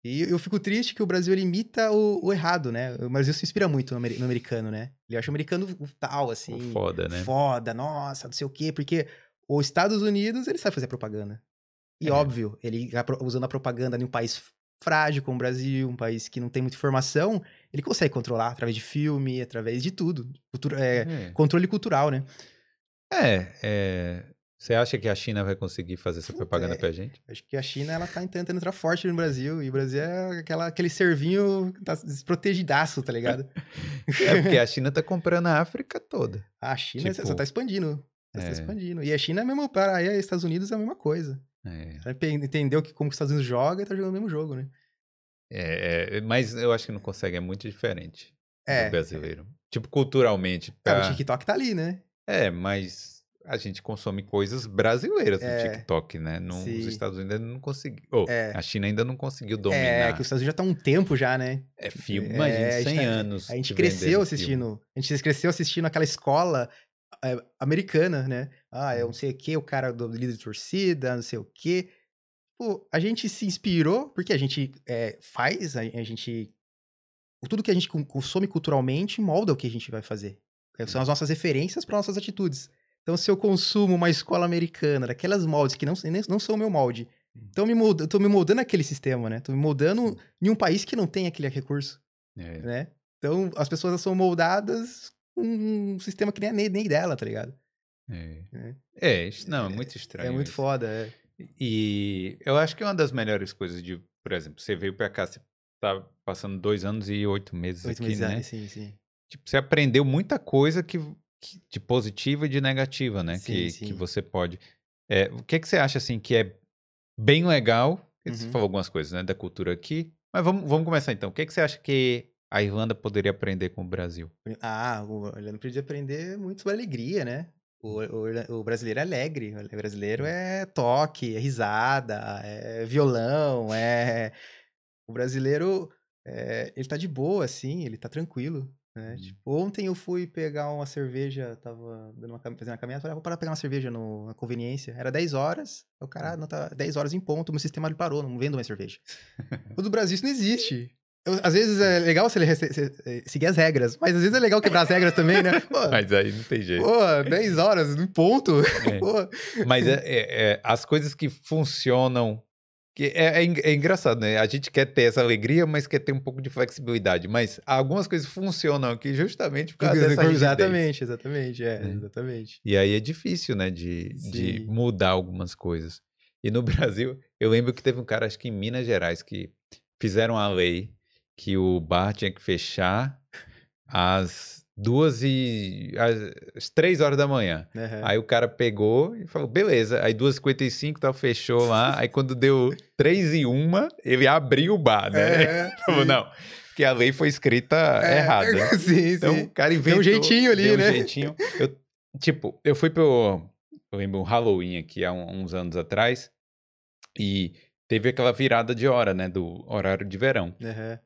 E eu fico triste que o Brasil ele imita o, o errado, né? O Brasil se inspira muito no, amer, no americano, né? Ele acha o americano tal, assim... O foda, né? Foda, nossa, não sei o quê. Porque os Estados Unidos, ele sabe fazer propaganda. E é. Óbvio, ele usando a propaganda em um país frágil como o Brasil, um país que não tem muita informação, ele consegue controlar através de filme, através de tudo. Cultura, é, é. Controle cultural, né? É, é... Você acha que a China vai conseguir fazer essa propaganda é, pra gente? Acho que a China, ela tá tentando entrar forte no Brasil. E o Brasil é aquela, aquele servinho tá desprotegidaço, tá ligado? É porque a China tá comprando a África toda. A China tipo... só tá expandindo. Só é. Tá expandindo. E a China é mesmo... Para aí, Estados Unidos é a mesma coisa. É. Ela entendeu que como que os Estados Unidos joga e tá jogando o mesmo jogo, né? É, mas eu acho que não consegue. É muito diferente é. Do brasileiro. Tipo, culturalmente. Tá... É, o TikTok tá ali, né? É, mas... A gente consome coisas brasileiras é, no TikTok, né? Nos Estados Unidos ainda não conseguiu. Oh, é. A China ainda não conseguiu dominar. É, que os Estados Unidos já tá há um tempo já, né? É filme, imagina, é, cem a gente, anos. A gente cresceu assistindo. Filme. A gente cresceu assistindo aquela escola é, americana, né? Ah, eu não sei o quê, o cara do líder de torcida, não sei o quê. Pô, a gente se inspirou, porque a gente é, faz, a, a gente... Tudo que a gente consome culturalmente molda o que a gente vai fazer. São as nossas referências para nossas atitudes. Então, se eu consumo uma escola americana, daquelas moldes que não, não são o meu molde, então me molda, eu tô me moldando aquele sistema, né? Tô me moldando em um país que não tem aquele recurso, é. Né? Então, as pessoas são moldadas com um sistema que nem é nem dela, tá ligado? É, é. é não, é muito estranho. É, é muito isso. Foda, é. E eu acho que é uma das melhores coisas de, por exemplo, você veio pra cá, você tá passando dois anos e oito meses oito aqui, meses, né? Sim, sim. Tipo, você aprendeu muita coisa que... de positiva e de negativa, né? Sim, que, sim. que você pode... É, o que, que você acha, assim, que é bem legal? Você uhum. falou algumas coisas, né? Da cultura aqui. Mas vamos, vamos começar, então. O que, que você acha que a Irlanda poderia aprender com o Brasil? Ah, o Irlanda poderia aprender muito sobre alegria, né? O, o, o brasileiro é alegre. O brasileiro é toque, é risada, é violão, é... O brasileiro, é... ele tá de boa, assim, ele tá tranquilo. Né? Hum. Tipo, ontem eu fui pegar uma cerveja, tava dando uma, fazendo uma caminhada, falei, ah, vou parar pra pegar uma cerveja no, na conveniência. Era dez horas, o cara, não tá dez horas em ponto, meu sistema ele parou, não vendo mais cerveja. O do Brasil isso não existe. Eu, às vezes é legal você, você seguir as regras, mas às vezes é legal quebrar as regras também, né? Pô, mas aí não tem jeito. Pô, dez horas em ponto. É. Pô. Mas é, é, é, as coisas que funcionam, que é, é, é engraçado, né? A gente quer ter essa alegria, mas quer ter um pouco de flexibilidade. Mas algumas coisas funcionam aqui justamente por causa dessa rigidez. Exatamente, exatamente, é, é. exatamente. E aí é difícil, né? De, de mudar algumas coisas. E no Brasil, eu lembro que teve um cara, acho que em Minas Gerais, que fizeram a lei que o bar tinha que fechar às duas e... às três horas da manhã. Uhum. Aí o cara pegou e falou, beleza. Aí duas e cinquenta e cinco, tal, fechou lá. Aí quando deu três e uma, ele abriu o bar, né? É, falou, não, porque a lei foi escrita é, errada. Sim, então sim. O cara inventou. Deu um jeitinho ali, deu um né? um jeitinho. Eu, tipo, eu fui pro... Eu lembro um Halloween aqui há uns anos atrás. E teve aquela virada de hora, né? Do horário de verão. Aham. Uhum.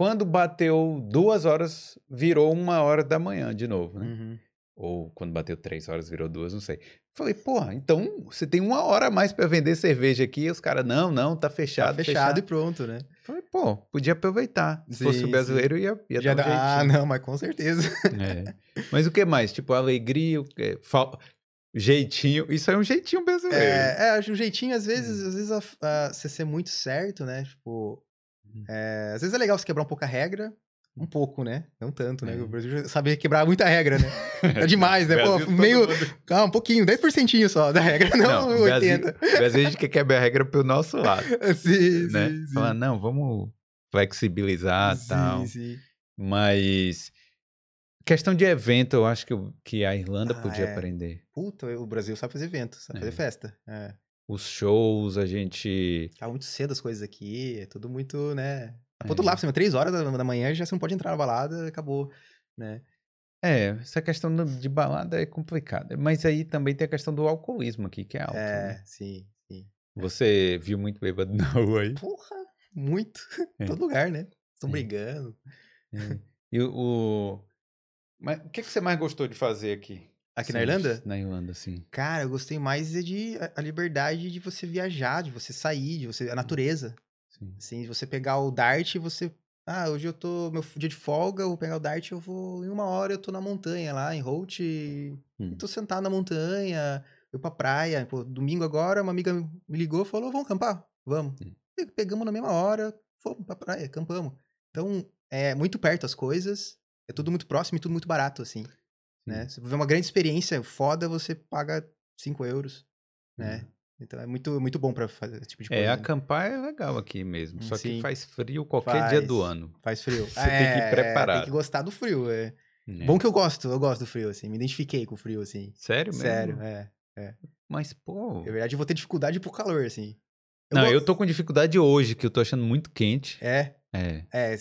Quando bateu duas horas, virou uma hora da manhã de novo, né? Uhum. Ou quando bateu três horas, virou duas, não sei. Falei, porra, então você tem uma hora a mais para vender cerveja aqui. E os caras, não, não, tá fechado. Tá fechado, fechado e pronto, né? Falei, pô, podia aproveitar. Se sim, fosse o brasileiro, sim. ia, ia Já dar um dá... jeito. Ah, não, mas com certeza. É. Mas o que mais? Tipo, alegria, fal... jeitinho. Isso é um jeitinho brasileiro. É, é acho um jeitinho, às vezes, hum. às vezes a, a, você ser muito certo, né? Tipo, hum. é, às vezes é legal você quebrar um pouco a regra. Um pouco, né? Não tanto, né? É. O Brasil sabe quebrar muita regra, né? É demais, né? Pô, meio... Ah, um pouquinho, dez por cento só da regra, não, não oitenta por cento. Às vezes a gente quer quebrar a regra pro nosso lado. Sim, né? sim, sim. Falar, não, vamos flexibilizar e tal. Sim. Mas... Questão de evento, eu acho que, que a Irlanda ah, podia é. aprender. Puta, o Brasil sabe fazer evento, sabe é. fazer festa. É. Os shows, a gente... Tá muito cedo as coisas aqui, é tudo muito, né... Ponto lá, por cima, três horas da manhã já você não pode entrar na balada, acabou, né? É, essa questão de balada é complicada. Mas aí também tem a questão do alcoolismo aqui, que é alto, é, né? sim, sim. Você é. viu muito bêbado na rua aí? Porra, muito. Em é. todo lugar, né? Estão é. brigando. É. E o... Mas o que, é que você mais gostou de fazer aqui? Aqui sim, na Irlanda? Na Irlanda, sim. Cara, eu gostei mais de a liberdade de você viajar, de você sair, de você... A natureza. Assim, você pegar o Dart e você... Ah, hoje eu tô... Meu dia de folga, eu vou pegar o Dart, eu vou... Em uma hora eu tô na montanha lá, em Holt. E... Hum. e tô sentado na montanha, eu pra praia. Pô, domingo agora, uma amiga me ligou e falou, vamos acampar? Vamos. Hum. Pegamos na mesma hora, fomos pra praia, acampamos. Então, é muito perto as coisas. É tudo muito próximo e tudo muito barato, assim. Hum. Né? Você vê uma grande experiência foda, você paga cinco euros, hum. né? Então é muito, muito bom pra fazer esse tipo de coisa. É, acampar né? é legal aqui mesmo. Só Sim. que faz frio qualquer faz, dia do ano. Faz frio. Você é, tem que ir preparado. Tem que gostar do frio. É. É. Bom que eu gosto, eu gosto do frio, assim. Me identifiquei com o frio, assim. Sério mesmo? Sério, é. é. Mas, pô... Na verdade, eu vou ter dificuldade pro calor, assim. Eu Não, gosto... eu tô com dificuldade hoje, que eu tô achando muito quente. É? É. é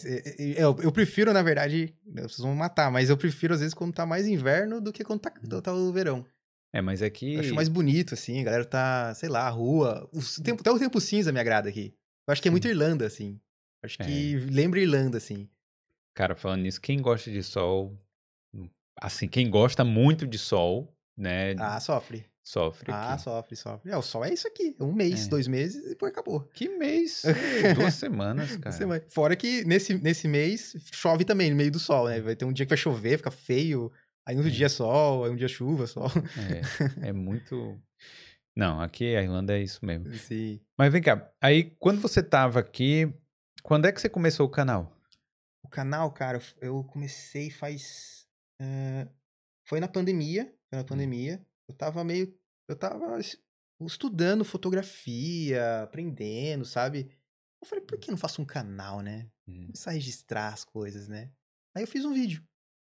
eu, eu prefiro, na verdade... Vocês vão me matar, mas eu prefiro, às vezes, quando tá mais inverno do que quando tá, hum. tá o verão. É, mas aqui... Eu acho mais bonito, assim, a galera tá, sei lá, a rua... O tempo, até o tempo cinza me agrada aqui. Eu acho que é muito Irlanda, assim. Eu acho que é. lembra Irlanda, assim. Cara, falando nisso, quem gosta de sol... Assim, quem gosta muito de sol, né? Ah, sofre. Sofre Ah, aqui. sofre, sofre. É, o sol é isso aqui. Um mês, é. dois meses e depois acabou. Que mês? Duas semanas, cara. Semana. Fora que nesse, nesse mês chove também, no meio do sol, né? Vai ter um dia que vai chover, fica feio... Aí um é. dia sol, aí um dia chuva, sol. É, é muito... Não, aqui a Irlanda é isso mesmo. Sim. Mas vem cá, aí quando você tava aqui, quando é que você começou o canal? O canal, cara, eu comecei faz... Uh, foi na pandemia, foi na pandemia. Eu tava meio... Eu tava estudando fotografia, aprendendo, sabe? Eu falei, por que não faço um canal, né? Hum. Começar a registrar as coisas, né? Aí eu fiz um vídeo.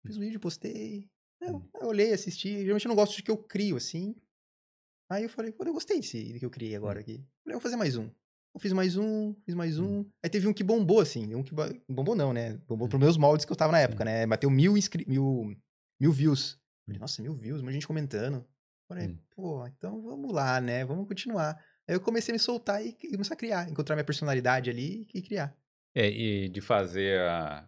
Fiz um vídeo, postei... Eu, eu olhei, assisti, geralmente eu não gosto de que eu crio, assim. Aí eu falei, pô, eu gostei desse que eu criei agora aqui. Falei, eu vou fazer mais um. Eu fiz mais um, fiz mais um. Aí teve um que bombou, assim. Um que bombou não, né? Bombou pros meus moldes que eu tava na época, né? Bateu mil, inscri... mil, mil views. Falei, nossa, mil views, muita gente comentando. Falei, pô, então vamos lá, né? Vamos continuar. Aí eu comecei a me soltar e começar a criar. Encontrar minha personalidade ali e criar. É, e de fazer a...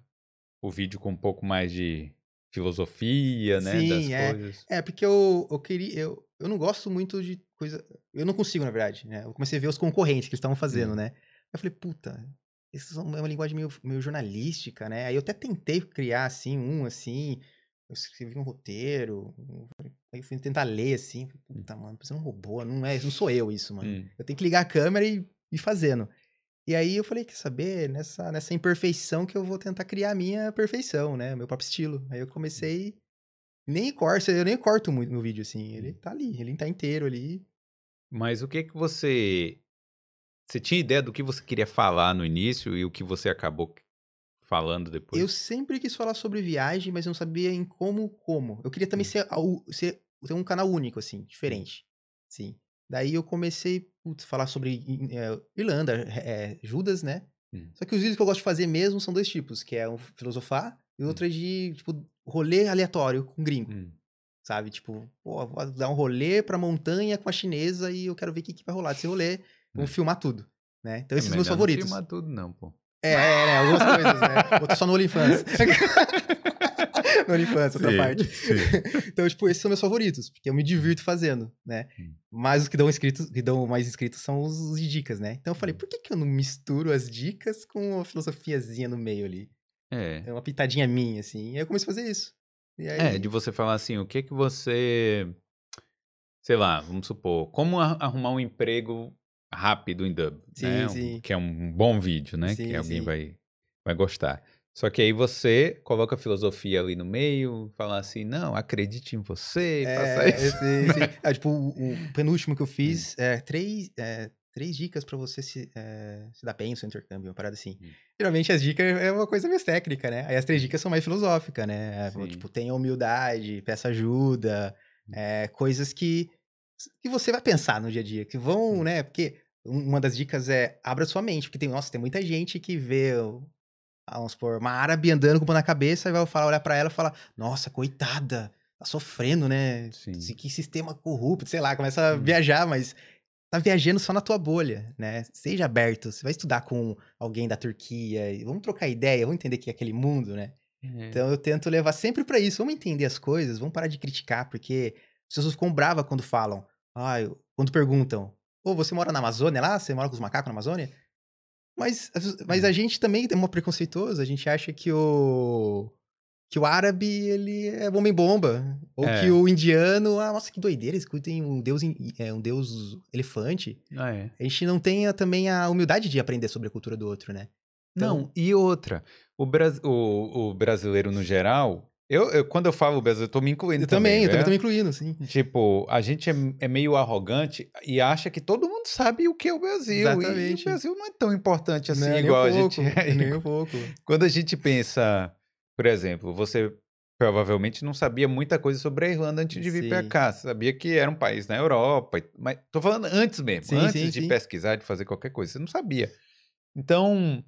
o vídeo com um pouco mais de... filosofia, né? Sim, das é. coisas. É, porque eu, eu queria... Eu, eu não gosto muito de coisa... Eu não consigo, na verdade, né? Eu comecei a ver os concorrentes que eles estavam fazendo, hum. né? Eu falei, puta, isso é uma linguagem meio, meio jornalística, né? Aí eu até tentei criar, assim, um, assim... Eu escrevi um roteiro... Aí eu fui tentar ler, assim... Puta, mano, você é um robô, não é... Não sou eu isso, mano. Hum. Eu tenho que ligar a câmera e ir fazendo. E aí eu falei, quer saber, nessa, nessa imperfeição que eu vou tentar criar a minha perfeição, né? Meu próprio estilo. Aí eu comecei, nem corto, eu nem corto muito meu vídeo, assim. Ele tá ali, ele tá inteiro ali. Mas o que que você... Você tinha ideia do que você queria falar no início e o que você acabou falando depois? Eu sempre quis falar sobre viagem, mas eu não sabia em como, como. Eu queria também ser, ser, ter um canal único, assim, diferente, sim. Daí eu comecei a falar sobre é, Irlanda, é, Judas, né? Hum. Só que os vídeos que eu gosto de fazer mesmo são dois tipos, que é um filosofar e o outro é de, tipo, rolê aleatório com gringo, hum. sabe? Tipo, pô, vou dar um rolê pra montanha com a chinesa e eu quero ver o que, que vai rolar desse rolê. Vou hum. filmar tudo, né? Então é esses são meus favoritos. Não filmar tudo não, pô. É, é, né? Algumas coisas, né? Outro só no OnlyFans. No OnlyFans, outra sim, parte. Sim. Então, tipo, esses são meus favoritos, porque eu me divirto fazendo, né? Hum. Mas os que dão, inscritos, que dão mais inscritos são os, os de dicas, né? Então eu falei, por que que eu não misturo as dicas com uma filosofiazinha no meio ali? É. É uma pitadinha minha, assim. E aí eu comecei a fazer isso. E aí... É, de você falar assim, o que que você... Sei lá, vamos supor, como arrumar um emprego rápido em dub, sim, né? Sim. Que é um bom vídeo, né? Sim, que alguém sim. vai, vai gostar. Só que aí você coloca a filosofia ali no meio, fala assim, não, acredite em você, é, faça isso. Sim, sim. É, tipo, o, o penúltimo que eu fiz, é, três, é, três dicas pra você se, é, se dar bem no seu intercâmbio, uma parada assim. Hum. Geralmente as dicas é uma coisa mais técnica, né? Aí as três dicas são mais filosóficas, né? Sim. Tipo, tenha humildade, peça ajuda... É, coisas que, que você vai pensar no dia a dia, que vão, hum. né, porque uma das dicas é, abra sua mente, porque tem, nossa, tem muita gente que vê, vamos supor, uma árabe andando com o pão na cabeça e vai falar, olhar pra ela e falar, nossa, coitada, tá sofrendo, né, sim. que sistema corrupto, sei lá, começa a hum. viajar, mas tá viajando só na tua bolha, né, seja aberto, você vai estudar com alguém da Turquia, e vamos trocar ideia, vamos entender que é aquele mundo, né. Uhum. Então, eu tento levar sempre pra isso. Vamos entender as coisas, vamos parar de criticar, porque as pessoas ficam bravas quando falam. Ah, quando perguntam, ô, oh, você mora na Amazônia lá? Você mora com os macacos na Amazônia? Mas, mas uhum. a gente também é uma preconceituosa. A gente acha que o, que o árabe, ele é homem-bomba. Ou é. que o indiano, ah, nossa, que doideira, eles cuidam um deus, é, um deus elefante. Ah, é. A gente não tem também a humildade de aprender sobre a cultura do outro, né? Então... Não, e outra, o, Bra- o, o brasileiro no geral, eu, eu, quando eu falo brasileiro, eu tô me incluindo eu também. Eu também, eu também tô me incluindo, sim. Tipo, a gente é, é meio arrogante e acha que todo mundo sabe o que é o Brasil. Exatamente. E o Brasil não é tão importante assim, não, igual nem um a pouco, gente é. Nem um pouco. Quando a gente pensa, por exemplo, você provavelmente não sabia muita coisa sobre a Irlanda antes de vir sim. pra cá. Você sabia que era um país na Europa, mas tô falando antes mesmo, sim, antes sim, de sim. pesquisar, de fazer qualquer coisa. Você não sabia. Então...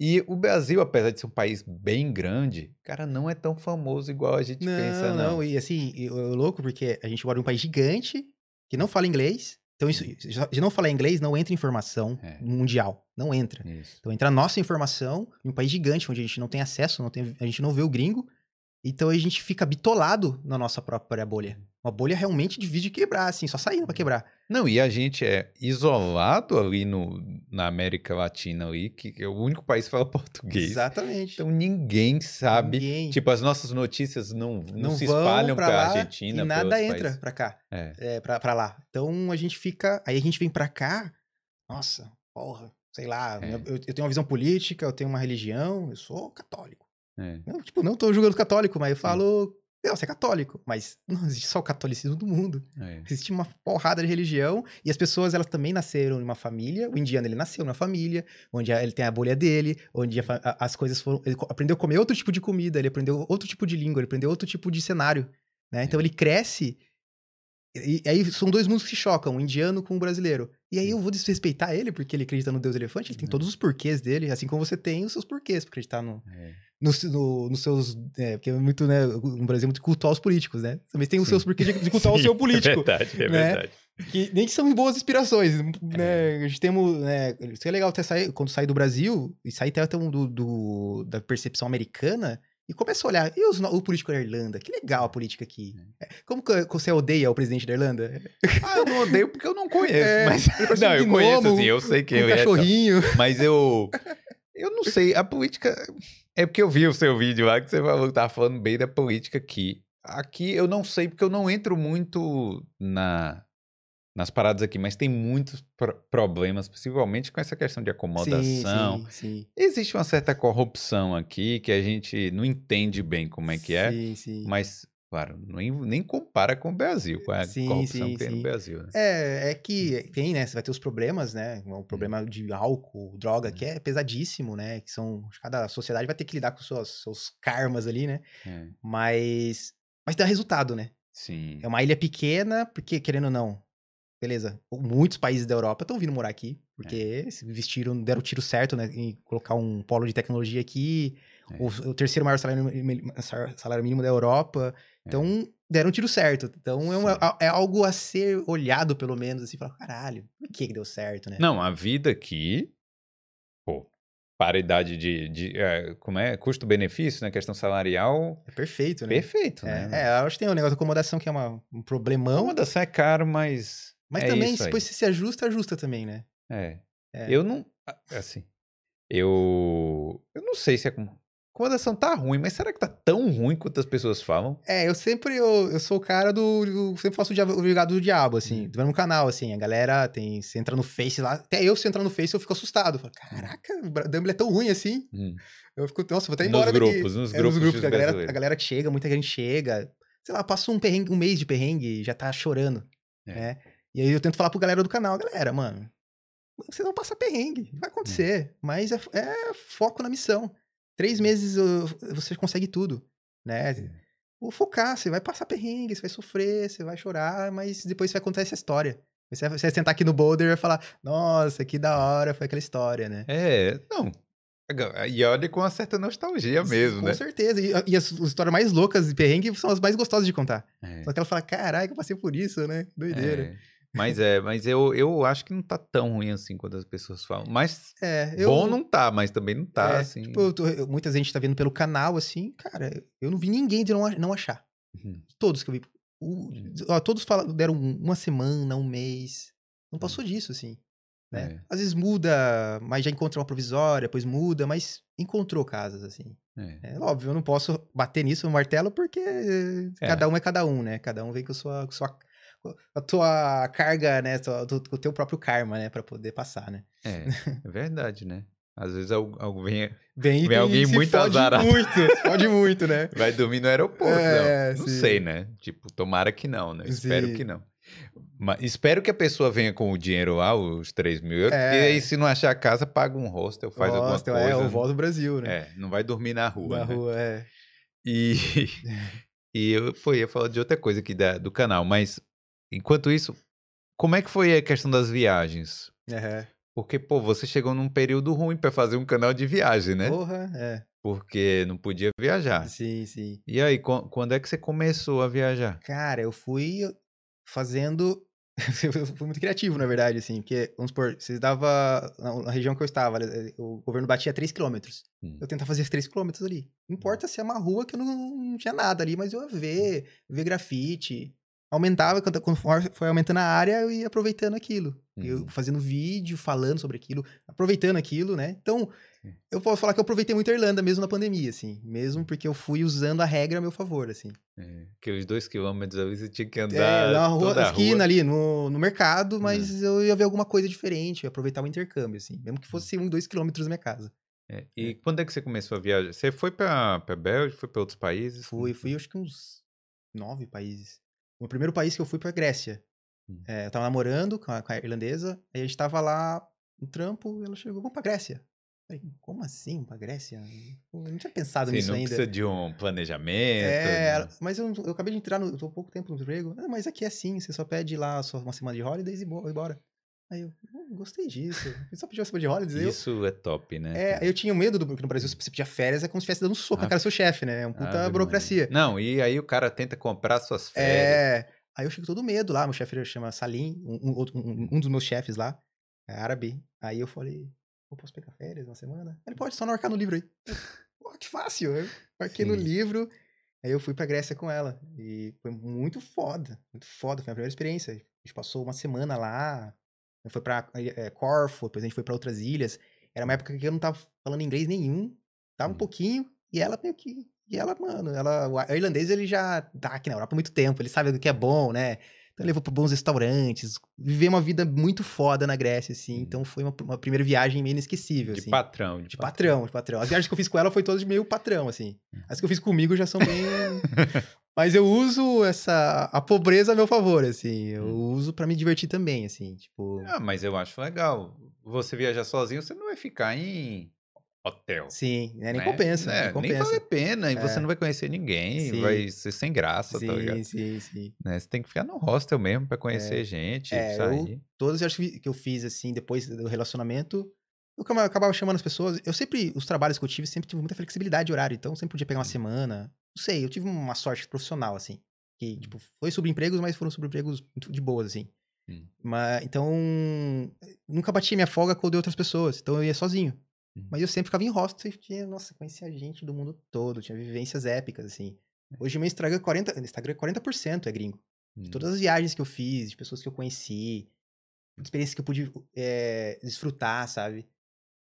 E o Brasil, apesar de ser um país bem grande, cara, não é tão famoso igual a gente não, pensa, não. Não, e assim, é louco porque a gente mora em um país gigante que não fala inglês. Então, isso, se não falar inglês, não entra informação é. mundial. Não entra. Isso. Então, entra a nossa informação em um país gigante, onde a gente não tem acesso, não tem, a gente não vê o gringo. Então, a gente fica bitolado na nossa própria bolha. Uma bolha realmente divide e quebrar, assim, só saindo pra quebrar. Não, e a gente é isolado ali no, na América Latina, ali, que é o único país que fala português. Exatamente. Então ninguém sabe. Ninguém. Tipo, as nossas notícias não, não, não se espalham pra, pra lá, Argentina. E nada entra países. Pra cá. É. É, pra, pra lá. Então a gente fica. Aí a gente vem pra cá. Nossa, porra, sei lá. É. Eu, eu tenho uma visão política, eu tenho uma religião, eu sou católico. É. Eu, tipo, não tô julgando católico, mas eu falo. É. Não, você é católico, mas não existe só o catolicismo do mundo. É. Existe uma porrada de religião e as pessoas, elas também nasceram em uma família. O indiano, ele nasceu numa família, onde ele tem a bolha dele, onde a, a, as coisas foram... Ele aprendeu a comer outro tipo de comida, ele aprendeu outro tipo de língua, ele aprendeu outro tipo de cenário, né? É. Então, ele cresce e, e aí são dois mundos que se chocam, o indiano com o brasileiro. E aí eu vou desrespeitar ele porque ele acredita no Deus Elefante, ele tem é. todos os porquês dele, assim como você tem os seus porquês pra acreditar no... É. Nos no, no seus... É, porque é muito, né? O Brasil é muito cultuar os políticos, né? Também tem os seus porquês de cultuar Sim, o seu político. É verdade, é né? verdade. Que nem que são boas inspirações, né? É. A gente temos... Né? Isso é legal até sair, quando sair do Brasil, e sair até um do, do, da percepção americana, e começa a olhar, e os, o político da Irlanda? Que legal a política aqui. É. Como que você odeia o presidente da Irlanda? Ah, eu não odeio porque eu não conheço. É, mas... Não, um eu gnomo, conheço, assim, eu sei quem um eu ia... cachorrinho. Então, mas eu... Eu não sei, a política... É porque eu vi o seu vídeo lá que você falou que tava falando bem da política aqui. Aqui eu não sei, porque eu não entro muito na, nas paradas aqui, mas tem muitos pro- problemas, principalmente com essa questão de acomodação. Sim, sim, sim. Existe uma certa corrupção aqui que a gente não entende bem como é que é, sim, sim. mas, claro, nem, nem compara com o Brasil, com a sim, corrupção sim, que tem sim. no Brasil. Né? É, é que tem, né? Você vai ter os problemas, né? O problema de álcool, droga, é. que é pesadíssimo, né? Que são... Cada sociedade vai ter que lidar com suas, seus karmas ali, né? É. Mas... Mas dá resultado, né? Sim. É uma ilha pequena, porque, querendo ou não, beleza, muitos países da Europa estão vindo morar aqui, porque é. se vestiram, deram o tiro certo, né? Em colocar um polo de tecnologia aqui... É. O, o terceiro maior salário, salário mínimo da Europa. É. Então, deram um tiro certo. Então, é, uma, é algo a ser olhado, pelo menos, assim, falar, caralho, por que que deu certo, né? Não, a vida aqui, pô, paridade de, de uh, como é? Custo-benefício, né? Questão salarial... É perfeito, né? Perfeito, é, né? É, acho que tem um negócio de acomodação que é uma, um problemão. Acomodação é caro, mas... Mas é também, depois se se ajusta, ajusta também, né? É. é. Eu não... Assim, eu... Eu não sei se é... Acomodação tá ruim, mas será que tá tão ruim quanto as pessoas falam? É, eu sempre... Eu, eu sou o cara do... Eu sempre faço o advogado do diabo, assim. Hum. No canal, assim. A galera tem... Você entra no Face lá... Até eu, se entrar no Face, eu fico assustado. Eu falo, caraca, o Dumble é tão ruim assim. Hum. Eu fico... Nossa, vou até ir embora daqui. Grupos, nos, é, grupos, nos grupos. A galera, a galera chega, muita gente chega. Sei lá, passa um perrengue, um mês de perrengue e já tá chorando. É. Né? E aí eu tento falar pro galera do canal. Galera, mano... Você não passa perrengue. Vai acontecer. Hum. Mas é, é foco na missão. Três meses você consegue tudo, né? Vou focar, você vai passar perrengue, você vai sofrer, você vai chorar, mas depois você vai contar essa história. Você vai sentar aqui no Boulder e vai falar, nossa, que da hora foi aquela história, né? É, não. E olha com uma certa nostalgia mesmo, com né? Com certeza. E, e as, as histórias mais loucas de perrengue são as mais gostosas de contar. É. Só que ela fala, caralho, eu passei por isso, né? Doideira. É. Mas é, mas eu, eu acho que não tá tão ruim assim quando as pessoas falam. Mas é, eu, bom não tá, mas também não tá, é, assim. Tipo, eu tô, eu, muita gente tá vendo pelo canal, assim, cara, eu não vi ninguém de não, não achar. Uhum. Todos que eu vi. O, ó, todos falaram, deram uma semana, um mês. Não passou disso, assim. Né? É. Às vezes muda, mas já encontra uma provisória, depois muda, mas encontrou casas, assim. É. É, óbvio, eu não posso bater nisso no martelo, porque é. cada um é cada um, né? Cada um vem com a sua... Com sua a tua carga, né, o teu próprio karma, né, pra poder passar, né. É, é verdade, né. Às vezes alguém, vem, vem tem, alguém muito azarado. Muito, pode muito, né. Vai dormir no aeroporto, é, não, não sei, né. Tipo, tomara que não, né, espero sim. que não. Mas espero que a pessoa venha com o dinheiro lá, os três mil euros, é. e aí se não achar a casa, paga um hostel, faz hostel, alguma coisa. Hostel, é, o voo do Brasil, né. É, não vai dormir na rua, Na né? rua, é. E, e eu pô, ia falar de outra coisa aqui da, do canal, mas... Enquanto isso, como é que foi a questão das viagens? Uhum. Porque, pô, você chegou num período ruim pra fazer um canal de viagem, né? Porra, é. Porque não podia viajar. Sim, sim. E aí, quando é que você começou a viajar? Cara, eu fui fazendo... eu fui muito criativo, na verdade, assim. Porque, vamos supor, vocês davam... Na região que eu estava, o governo batia três quilômetros. Hum. Eu tentava fazer três quilômetros ali. Não importa hum. se é uma rua que eu não tinha nada ali, mas eu ia ver, hum. ver grafite... Aumentava, conforme foi aumentando a área, eu ia aproveitando aquilo. Uhum. Eu fazendo vídeo, falando sobre aquilo, aproveitando aquilo, né? Então, uhum. eu posso falar que eu aproveitei muito a Irlanda, mesmo na pandemia, assim. Mesmo porque eu fui usando a regra a meu favor, assim. É, que os dois quilômetros ali você tinha que andar é, na rua, toda a esquina rua. ali, no, no mercado, mas uhum. eu ia ver alguma coisa diferente, eu ia aproveitar o intercâmbio, assim. Mesmo que fosse um, dois quilômetros da minha casa. É, e é. quando é que você começou a viajar? Você foi pra, pra Bélgica, foi pra outros países? Fui, fui acho que uns nove países. O primeiro país que eu fui foi a Grécia. Hum. É, eu tava namorando com a, com a irlandesa, aí a gente tava lá no trampo, ela chegou, vamos pra Grécia. Eu falei, como assim, pra Grécia? Eu não tinha pensado Sim, nisso não ainda. Não precisa de um planejamento. É, né? Mas eu, eu acabei de entrar, no, eu tô há pouco tempo no emprego. Ah, mas aqui é assim, você só pede lá só uma semana de holidays e bo- embora. Aí eu, oh, gostei disso. Eu só pedi uma semana de holidays. Isso eu... é top, né? É, eu tinha medo do que no Brasil, se você pedia férias, é como se estivesse dando um soco ah, na cara do seu chefe, né? É uma puta ah, burocracia. Não, e aí o cara tenta comprar suas férias. É, aí eu chego todo medo lá, meu chefe chama Salim, um, um, um, um dos meus chefes lá, é árabe. Aí eu falei, eu posso pegar férias uma semana? Ele pode, só não marcar no livro aí. Pô, que fácil, eu marquei no livro. Aí eu fui pra Grécia com ela, e foi muito foda, muito foda, foi a minha primeira experiência. A gente passou uma semana lá. Foi pra é, Corfu, depois a gente foi pra outras ilhas. Era uma época que eu não tava falando inglês nenhum. Tava um pouquinho. E ela meio que... E ela, mano... Ela, o irlandês, ele já tá aqui na Europa há muito tempo. Ele sabe o que é bom, né? Então, ele levou pra bons restaurantes. Viver uma vida muito foda na Grécia, assim. Então, foi uma, uma primeira viagem meio inesquecível, assim. De patrão. De, de patrão, patrão, de patrão. As viagens que eu fiz com ela foi todas de meio patrão, assim. As que eu fiz comigo já são bem... Mas eu uso essa... A pobreza a meu favor, assim. Eu hum. uso pra me divertir também, assim, tipo... Ah, mas eu acho legal. Você viajar sozinho, você não vai ficar em hotel. Sim, né? Nem, né? Compensa, é, nem compensa. Nem vale a pena. E é. você não vai conhecer ninguém. Sim. Vai ser sem graça, sim, tá ligado? Sim, sim, sim. Né? Você tem que ficar no hostel mesmo pra conhecer é. gente, é, sair. Eu, todas as que eu fiz, assim, depois do relacionamento... Eu acabava chamando as pessoas... Eu sempre... Os trabalhos que eu tive, sempre tive muita flexibilidade de horário. Então, sempre podia pegar uma semana... Não sei, eu tive uma sorte profissional, assim. Que, tipo, foi sobre empregos, mas foram sobre empregos de boas, assim. Hum. Mas, então, nunca bati minha folga com outras pessoas. Então, eu ia sozinho. Uhum. Mas eu sempre ficava em hostel e tinha, nossa, conhecia gente do mundo todo, tinha vivências épicas, assim. Hoje meu Instagram é quarenta por cento, Instagram é, quarenta por cento é gringo. Uhum. De todas as viagens que eu fiz, de pessoas que eu conheci, de experiências que eu pude é, desfrutar, sabe?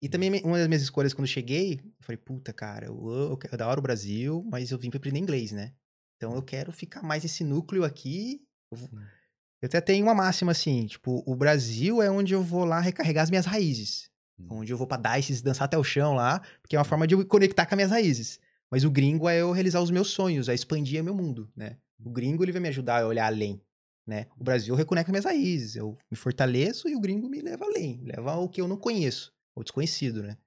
E também uma das minhas escolhas quando eu cheguei, eu falei, puta, cara, eu, eu, eu adoro o Brasil, mas eu vim pra aprender inglês, né? Então eu quero ficar mais nesse núcleo aqui. Eu, vou... eu até tenho uma máxima assim, tipo, o Brasil é onde eu vou lá recarregar as minhas raízes. Uhum. Onde eu vou pra dices, dançar até o chão lá, porque é uma forma de eu conectar com as minhas raízes. Mas o gringo é eu realizar os meus sonhos, é expandir o meu mundo, né? O gringo, ele vai me ajudar a olhar além, né? O Brasil eu reconecto minhas raízes, eu me fortaleço e o gringo me leva além, me leva ao que eu não conheço. Ou desconhecido, né?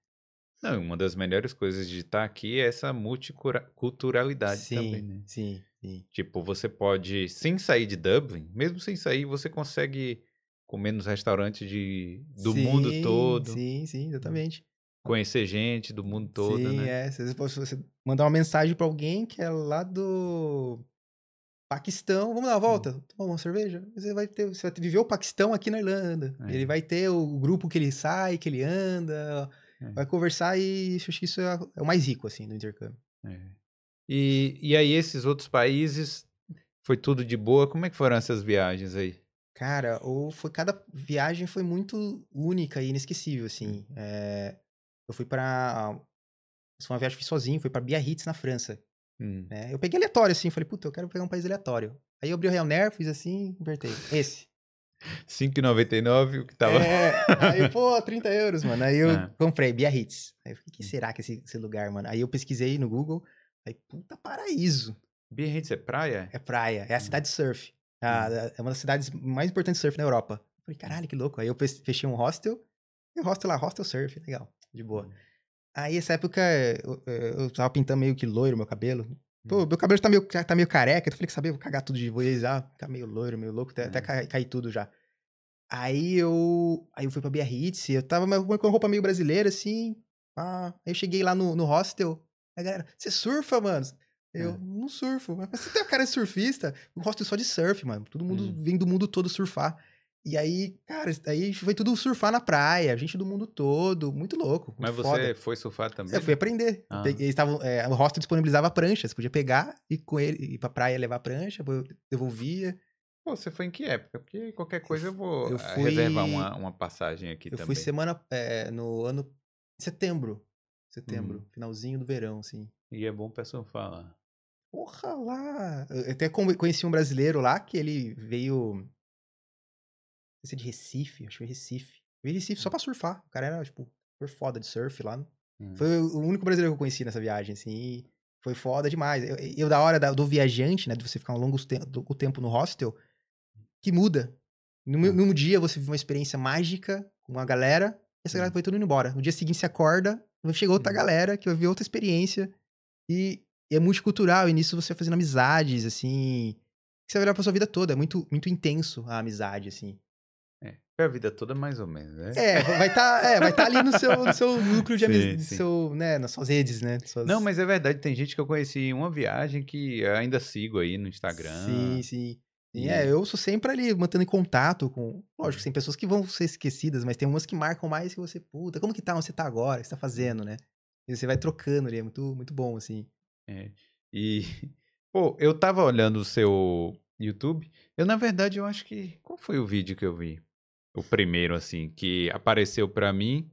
Não, uma das melhores coisas de estar aqui é essa multiculturalidade também, né? Sim, sim. Tipo, você pode, sem sair de Dublin, mesmo sem sair, você consegue comer nos restaurantes de, do sim, mundo todo. Sim, sim, exatamente. Conhecer gente do mundo todo, sim, né? Sim, é. Você pode mandar uma mensagem pra alguém que é lá do Paquistão, vamos dar uma volta, hum. tomar uma cerveja, você vai ter, você vai viver o Paquistão aqui na Irlanda, é. Ele vai ter o grupo que ele sai, que ele anda, é. Vai conversar e acho que isso é, é o mais rico, assim, do intercâmbio. É. E, e aí esses outros países, foi tudo de boa, como é que foram essas viagens aí? Cara, ou foi, cada viagem foi muito única e inesquecível, assim, é, eu fui pra, foi uma viagem que eu fiz sozinho, fui pra Biarritz, na França. Hum. É, eu peguei aleatório, assim, falei, puta, eu quero pegar um país aleatório. Aí eu abri o Real Nerd, fiz assim, invertei. Esse. cinco reais e noventa e nove, o que tava... É, aí, pô, trinta euros, mano. Aí eu ah. comprei Biarritz. Aí eu falei, o que será que é esse, esse lugar, mano? Aí eu pesquisei no Google, aí, puta, paraíso. Biarritz é praia? É praia, é a cidade de surf. A, hum. É uma das cidades mais importantes de surf na Europa. Eu falei, caralho, que louco. Aí eu fechei um hostel, e o hostel lá, hostel surf, legal, de boa. Aí, nessa época, eu, eu tava pintando meio que loiro meu cabelo. Pô, meu cabelo tá meio, tá meio careca. Eu falei que sabia, vou cagar tudo de vez. Ah, ficar meio loiro, meio louco. Até, é. até cair cai tudo já. Aí eu, aí eu fui pra Biarritz. Eu tava com roupa meio brasileira, assim. Ah, aí eu cheguei lá no, no hostel. A galera, você surfa, mano? Eu, é. não surfo. Mas você tem a cara de surfista? O hostel só de surf, mano. Todo mundo hum. vem do mundo todo surfar. E aí, cara, aí foi tudo surfar na praia, gente do mundo todo, muito louco. Muito Mas você foda. Foi surfar também? Eu fui aprender. Ah. Eles tavam, é, o hostel disponibilizava prancha, você podia pegar e com ele, ir pra praia levar a prancha, devolvia. Pô, você foi em que época? Porque qualquer coisa eu vou eu fui, reservar uma, uma passagem aqui eu também. Eu fui semana, é, no ano, setembro, setembro, uhum. finalzinho do verão, assim. E é bom pra surfar lá. Porra lá! Eu até conheci um brasileiro lá, que ele veio... Esse de Recife, acho que foi Recife. Eu vi Recife só pra surfar. O cara era, tipo, foi foda de surf lá. Uhum. Foi o único brasileiro que eu conheci nessa viagem, assim. Foi foda demais. Eu, eu da hora da, do viajante, né? De você ficar um longo te- do, o tempo no hostel, que muda. No uhum. mesmo dia você vive uma experiência mágica com uma galera, e essa uhum. galera foi todo indo embora. No dia seguinte você acorda, chegou outra uhum. galera, que vai ver outra experiência. E, e é multicultural, e nisso você vai fazendo amizades, assim. Que você vai olhar pra sua vida toda. É muito, muito intenso a amizade, assim. A vida toda, mais ou menos, né? É, vai estar tá, é, vai tá ali no seu, no seu núcleo de amizade, né, nas suas redes, né? Suas... Não, mas é verdade, tem gente que eu conheci em uma viagem que ainda sigo aí no Instagram. Sim, sim. E é, eu sou sempre ali, mantendo em contato com... Lógico, tem pessoas que vão ser esquecidas, mas tem umas que marcam mais que você, puta, como que tá, onde você tá agora, o que você tá fazendo, né? E você vai trocando ali, é muito, muito bom, assim. É, e... Pô, eu tava olhando o seu YouTube, eu, na verdade, eu acho que... Qual foi o vídeo que eu vi? O primeiro, assim, que apareceu pra mim,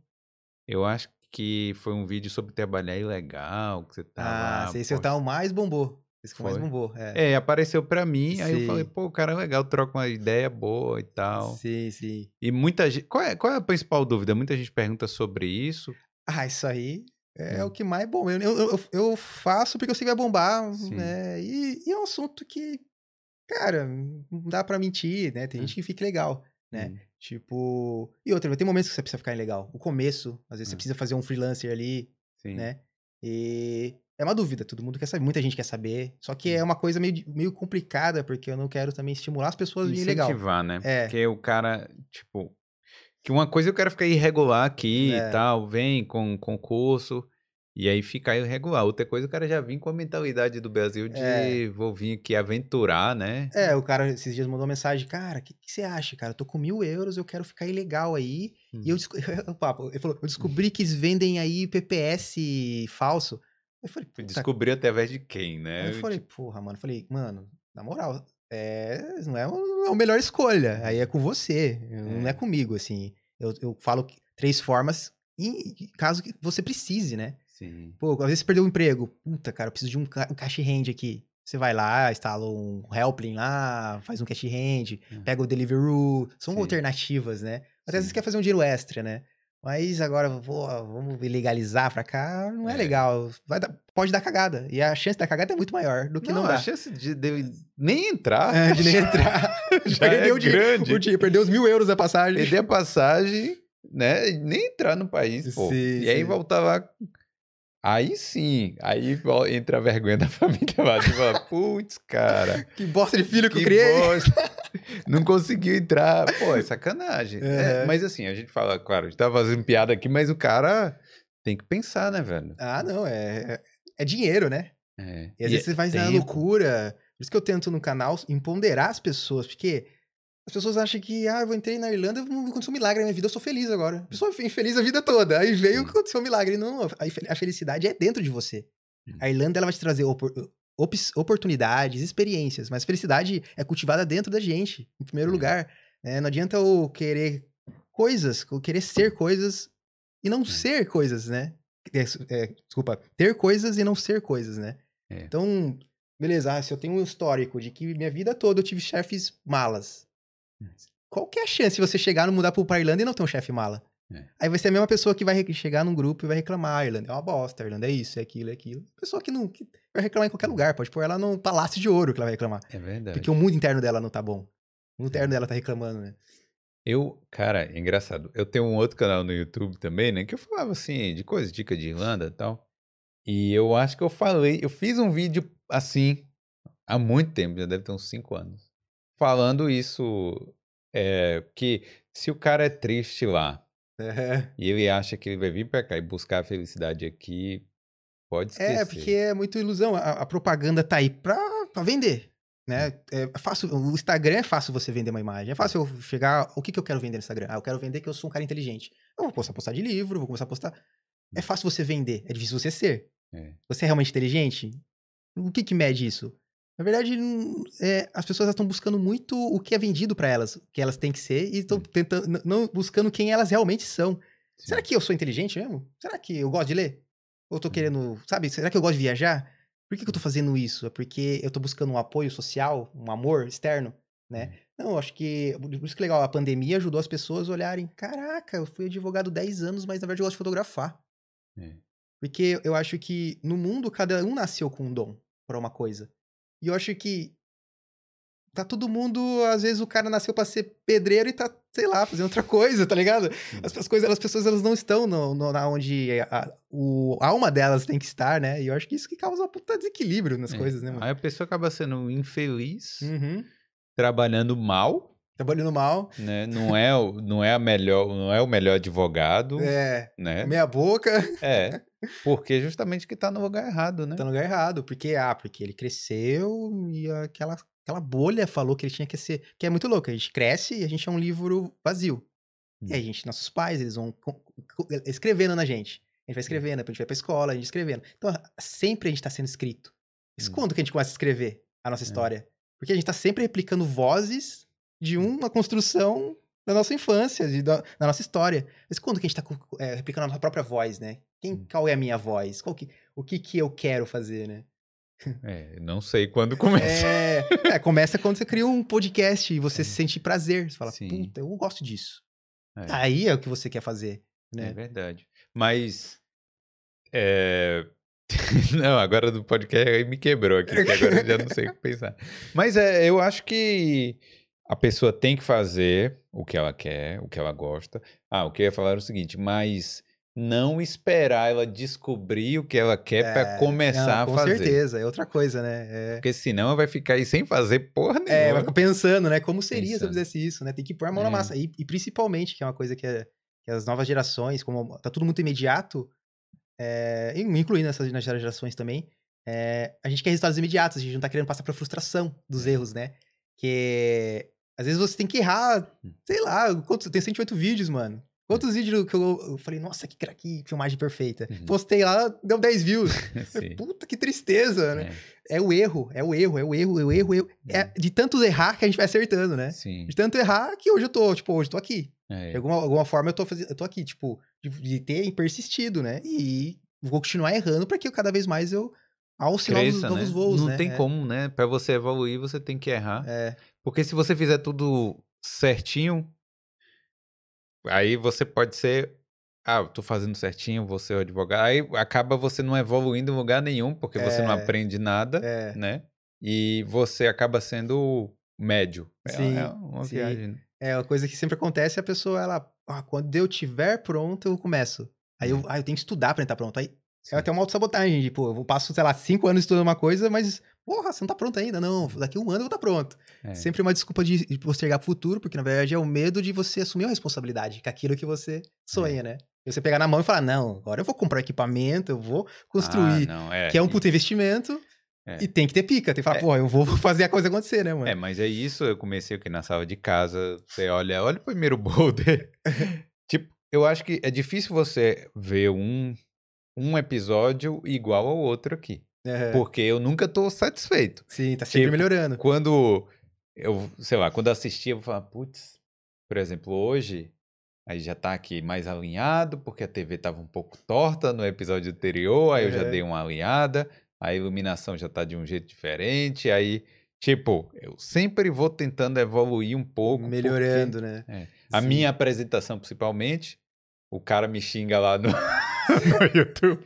eu acho que foi um vídeo sobre trabalhar ilegal, que você tá... Ah, sei, esse tá o mais bombou. Esse que foi mais bombou, é. É, apareceu pra mim, sim. Aí eu falei, pô, o cara é legal, troca uma ideia boa e tal. Sim, sim. E muita gente... Qual é, qual é a principal dúvida? Muita gente pergunta sobre isso. Ah, isso aí é, é. o que mais bomba. Eu, eu, eu faço porque eu sei que vai bombar, sim. Né? E, e é um assunto que, cara, não dá pra mentir, né? Tem gente que fica legal, né? Hum. Tipo... E outra, vai ter momentos que você precisa ficar ilegal. O começo, às vezes ah. você precisa fazer um freelancer ali, sim. Né? E é uma dúvida, todo mundo quer saber, muita gente quer saber. Só que é uma coisa meio, meio complicada, porque eu não quero também estimular as pessoas a ir ilegal. Incentivar, né? É. Porque o cara, tipo... Que uma coisa eu quero ficar irregular aqui é. E tal, vem com concurso. E aí fica irregular. Outra coisa, o cara já vinha com a mentalidade do Brasil de é. vou vir aqui aventurar, né? É, o cara esses dias mandou uma mensagem, cara, o que, que você acha, cara? Eu tô com mil euros, eu quero ficar ilegal aí. Hum. E eu descobri, ele falou, eu descobri que eles vendem aí P P S falso. Eu falei, puta. Descobri através de quem, né? Eu, eu falei, tipo... porra, mano. Eu falei, mano, na moral, é, não é a melhor escolha. Aí é com você, é. não é comigo, assim. Eu, eu falo três formas, em caso que você precise, né? Sim. Pô, às vezes você perdeu o emprego. Puta, cara, eu preciso de um, ca um cash hand aqui. Você vai lá, instala um Helpling lá, faz um cash hand, uhum. pega o Deliveroo. São Sim. alternativas, né? Mas às vezes você quer fazer um dinheiro extra, né? Mas agora, pô, vamos legalizar pra cá, não é, é. legal. Vai dar, pode dar cagada. E a chance da cagada é muito maior do que não, não dá. A chance de, de nem entrar. É, de nem entrar. Já perdeu é o grande. O dia, perdeu os mil euros da passagem. Perder a passagem, né? Nem entrar no país, pô. Sim, e sim. aí voltar lá... Aí sim, aí entra a vergonha da família lá, tipo, putz, cara. Que bosta de filho que, que eu criei. Bosta. Não conseguiu entrar. Pô, é sacanagem. É. É, mas assim, a gente fala, claro, a gente tá fazendo piada aqui, mas o cara tem que pensar, né, velho? Ah, não, é, é dinheiro, né? É. E às e vezes é você faz na loucura. Por isso que eu tento no canal empoderar as pessoas, porque... As pessoas acham que, ah, eu entrei na Irlanda, não aconteceu um milagre na minha vida, eu sou feliz agora. A pessoa é infeliz a vida toda, aí veio que aconteceu um milagre. Não, a felicidade é dentro de você. Uhum. A Irlanda, ela vai te trazer opor op oportunidades, experiências, mas felicidade é cultivada dentro da gente, em primeiro uhum. lugar. É, não adianta eu querer coisas, eu querer ser coisas e não uhum. ser coisas, né? É, é, desculpa, ter coisas e não ser coisas, né? É. Então, beleza, ah, se eu tenho um histórico de que minha vida toda eu tive chefes malas, qual que é a chance de você chegar, mudar pra Irlanda e não ter um chefe mala? É. Aí vai ser a mesma pessoa que vai chegar num grupo e vai reclamar, a Irlanda é uma bosta, a Irlanda é isso, é aquilo, é aquilo. Pessoa que não que vai reclamar em qualquer lugar, pode pôr ela num palácio de ouro que ela vai reclamar. É verdade. Porque o mundo interno dela não tá bom. O mundo interno é. dela tá reclamando, né? Eu, cara, é engraçado. Eu tenho um outro canal no YouTube também, né? Que eu falava assim, de coisa, dica de Irlanda e tal. E eu acho que eu falei, eu fiz um vídeo assim, há muito tempo, já deve ter uns cinco anos. Falando isso, é, que se o cara é triste lá é. e ele acha que ele vai vir pra cá e buscar a felicidade aqui, pode esquecer. É, porque é muito ilusão. A, a propaganda tá aí pra, pra vender, né? É fácil, o Instagram é fácil você vender uma imagem. É fácil eu chegar... O que, que eu quero vender no Instagram? Ah, eu quero vender que eu sou um cara inteligente. Eu vou começar a postar de livro, vou começar a postar... É fácil você vender, é difícil você ser. É. Você é realmente inteligente? O que que mede isso? Na verdade, é, as pessoas estão buscando muito o que é vendido para elas, o que elas têm que ser, e estão tentando, não buscando quem elas realmente são. Sim. Será que eu sou inteligente mesmo? Será que eu gosto de ler? Ou tô querendo, sabe, será que eu gosto de viajar? Por que, que eu tô fazendo isso? É porque eu tô buscando um apoio social, um amor externo, né? Não, eu acho que, por isso que legal, a pandemia ajudou as pessoas a olharem, caraca, eu fui advogado dez anos, mas na verdade eu gosto de fotografar. É. Porque eu acho que no mundo cada um nasceu com um dom para uma coisa. E eu acho que tá todo mundo, às vezes o cara nasceu pra ser pedreiro e tá, sei lá, fazendo outra coisa, tá ligado? As, as, coisas, as pessoas, elas não estão no, no, na onde a, o, a alma delas tem que estar, né? E eu acho que isso que causa um puta desequilíbrio nas é. coisas, né, mano? Aí a pessoa acaba sendo infeliz, uhum. trabalhando mal. Trabalhando mal. Né? Não, é, não, é a melhor, não é o melhor advogado. É, né? Meia boca. É. Porque justamente que tá no lugar errado, né? Tá no lugar errado, porque, ah, porque ele cresceu e aquela, aquela bolha falou que ele tinha que ser... Que é muito louco, a gente cresce e a gente é um livro vazio. Hum. E aí, gente, nossos pais, eles vão escrevendo na gente. A gente vai escrevendo, depois a gente vai pra escola, a gente escrevendo. Então, sempre a gente tá sendo escrito. Isso hum. quando que a gente começa a escrever a nossa história? É. Porque a gente tá sempre replicando vozes de uma construção da nossa infância, de, da, da nossa história. Mas quando que a gente tá é, replicando a nossa própria voz, né? Quem, qual é a minha voz? Qual que, o que que eu quero fazer, né? É, não sei quando começa. É, é, começa quando você cria um podcast e você é. sente prazer. Você fala, Sim. puta, eu gosto disso. É. Aí é o que você quer fazer, né? É verdade. Mas, é... não, agora do podcast me quebrou aqui, que agora eu já não sei o que pensar. Mas é, eu acho que a pessoa tem que fazer o que ela quer, o que ela gosta. Ah, o que eu ia falar era o seguinte, mas... não esperar ela descobrir o que ela quer é, pra começar não, com a fazer. Com certeza, é outra coisa, né? É... Porque senão ela vai ficar aí sem fazer porra nenhuma. É, vai ficar pensando, né? Como seria pensando. se eu fizesse isso, né? Tem que pôr a mão é. na massa. E, e principalmente, que é uma coisa que, é, que as novas gerações, como tá tudo muito imediato, é, e me incluindo nessas nas gerações também, é, a gente quer resultados imediatos, a gente não tá querendo passar pra frustração dos erros, né? Que às vezes você tem que errar, sei lá, quantos, eu tenho cento e oito vídeos, mano. Quantos vídeos que eu, eu falei, nossa, que, que filmagem perfeita. Uhum. Postei lá, deu dez views. Puta, que tristeza, né? É. é o erro, é o erro, é o erro, é o erro, é o erro. É. É de tanto errar que a gente vai acertando, né? Sim. De tanto errar que hoje eu tô, tipo, hoje eu tô aqui. É. De alguma, alguma forma eu tô, fazendo, eu tô aqui, tipo, de, de ter persistido, né? E vou continuar errando pra que eu, cada vez mais eu alce novos, né? novos voos, Não né? tem é. como, né? Pra você evoluir, você tem que errar. É. Porque se você fizer tudo certinho... Aí você pode ser, ah, eu tô fazendo certinho, vou ser o advogado. Aí acaba você não evoluindo em lugar nenhum, porque é, você não aprende nada, é. né? E você acaba sendo médio. Sim, é uma sim. viagem. Né? É, uma coisa que sempre acontece, a pessoa, ela, ah, quando eu tiver pronto, eu começo. Aí eu, ah, eu tenho que estudar pra estar pronto. Aí sim. é até uma autossabotagem, tipo, eu passo, sei lá, cinco anos estudando uma coisa, mas, porra, você não tá pronto ainda, não. Daqui a um ano eu vou tá pronto. É. Sempre uma desculpa de, de postergar pro futuro, porque na verdade é o medo de você assumir a responsabilidade com aquilo que você sonha, é. né? Você pegar na mão e falar, não, agora eu vou comprar equipamento, eu vou construir, ah, não, é, que é um puto e... investimento, é. e tem que ter pica, tem que falar, é. porra, eu vou fazer a coisa acontecer, né, mano? É, mas é isso, eu comecei aqui na sala de casa, você olha, olha o primeiro Boulder. Tipo, eu acho que é difícil você ver um, um episódio igual ao outro aqui. Uhum. Porque eu nunca tô satisfeito. Sim, tá sempre tipo, melhorando. Quando eu, sei lá, quando eu assisti, eu vou falar, putz, por exemplo, hoje, aí já tá aqui mais alinhado, porque a T V tava um pouco torta no episódio anterior, aí uhum. eu já dei uma alinhada, a iluminação já tá de um jeito diferente, aí, tipo, eu sempre vou tentando evoluir um pouco. Melhorando, porque, né? É, a minha apresentação, principalmente, o cara me xinga lá no, no YouTube.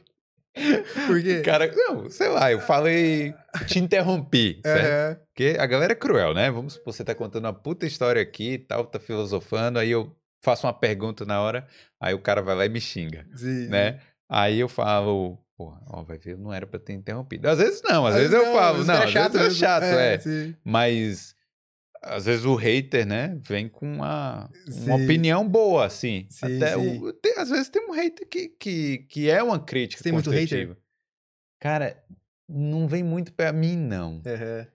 Porque... Cara, não, sei lá, eu falei, te interrompi, certo? Uhum. Porque a galera é cruel, né? Vamos supor, você tá contando uma puta história aqui e tal, tá filosofando, aí eu faço uma pergunta na hora, aí o cara vai lá e me xinga, Sim. né? Aí eu falo, porra, ó, vai ver, não era pra ter interrompido. Às vezes não, às, às vezes não, eu falo, não, é às chato, vezes é chato, é, é. mas... Às vezes o hater, né, vem com uma, uma opinião boa, assim. Sim, Até sim. O, tem, às vezes tem um hater que, que, que é uma crítica tem construtiva. Muito hater? Cara, não vem muito pra mim, não. Uhum.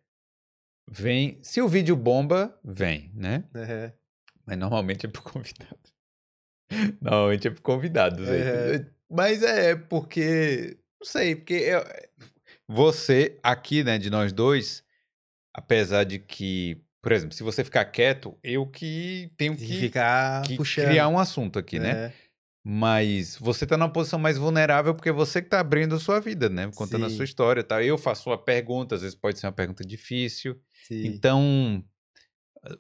Vem... Se o vídeo bomba, vem, né? Uhum. Mas normalmente é pro convidado. Normalmente é pro convidado. Uhum. Mas é porque... Não sei, porque... Eu, você, aqui, né, de nós dois, apesar de que... Por exemplo, se você ficar quieto, eu que tenho que, ficar que criar um assunto aqui, é. né? Mas você tá numa posição mais vulnerável porque você que tá abrindo a sua vida, né? Contando Sim. a sua história, tá? Eu faço uma pergunta, às vezes pode ser uma pergunta difícil. Sim. Então...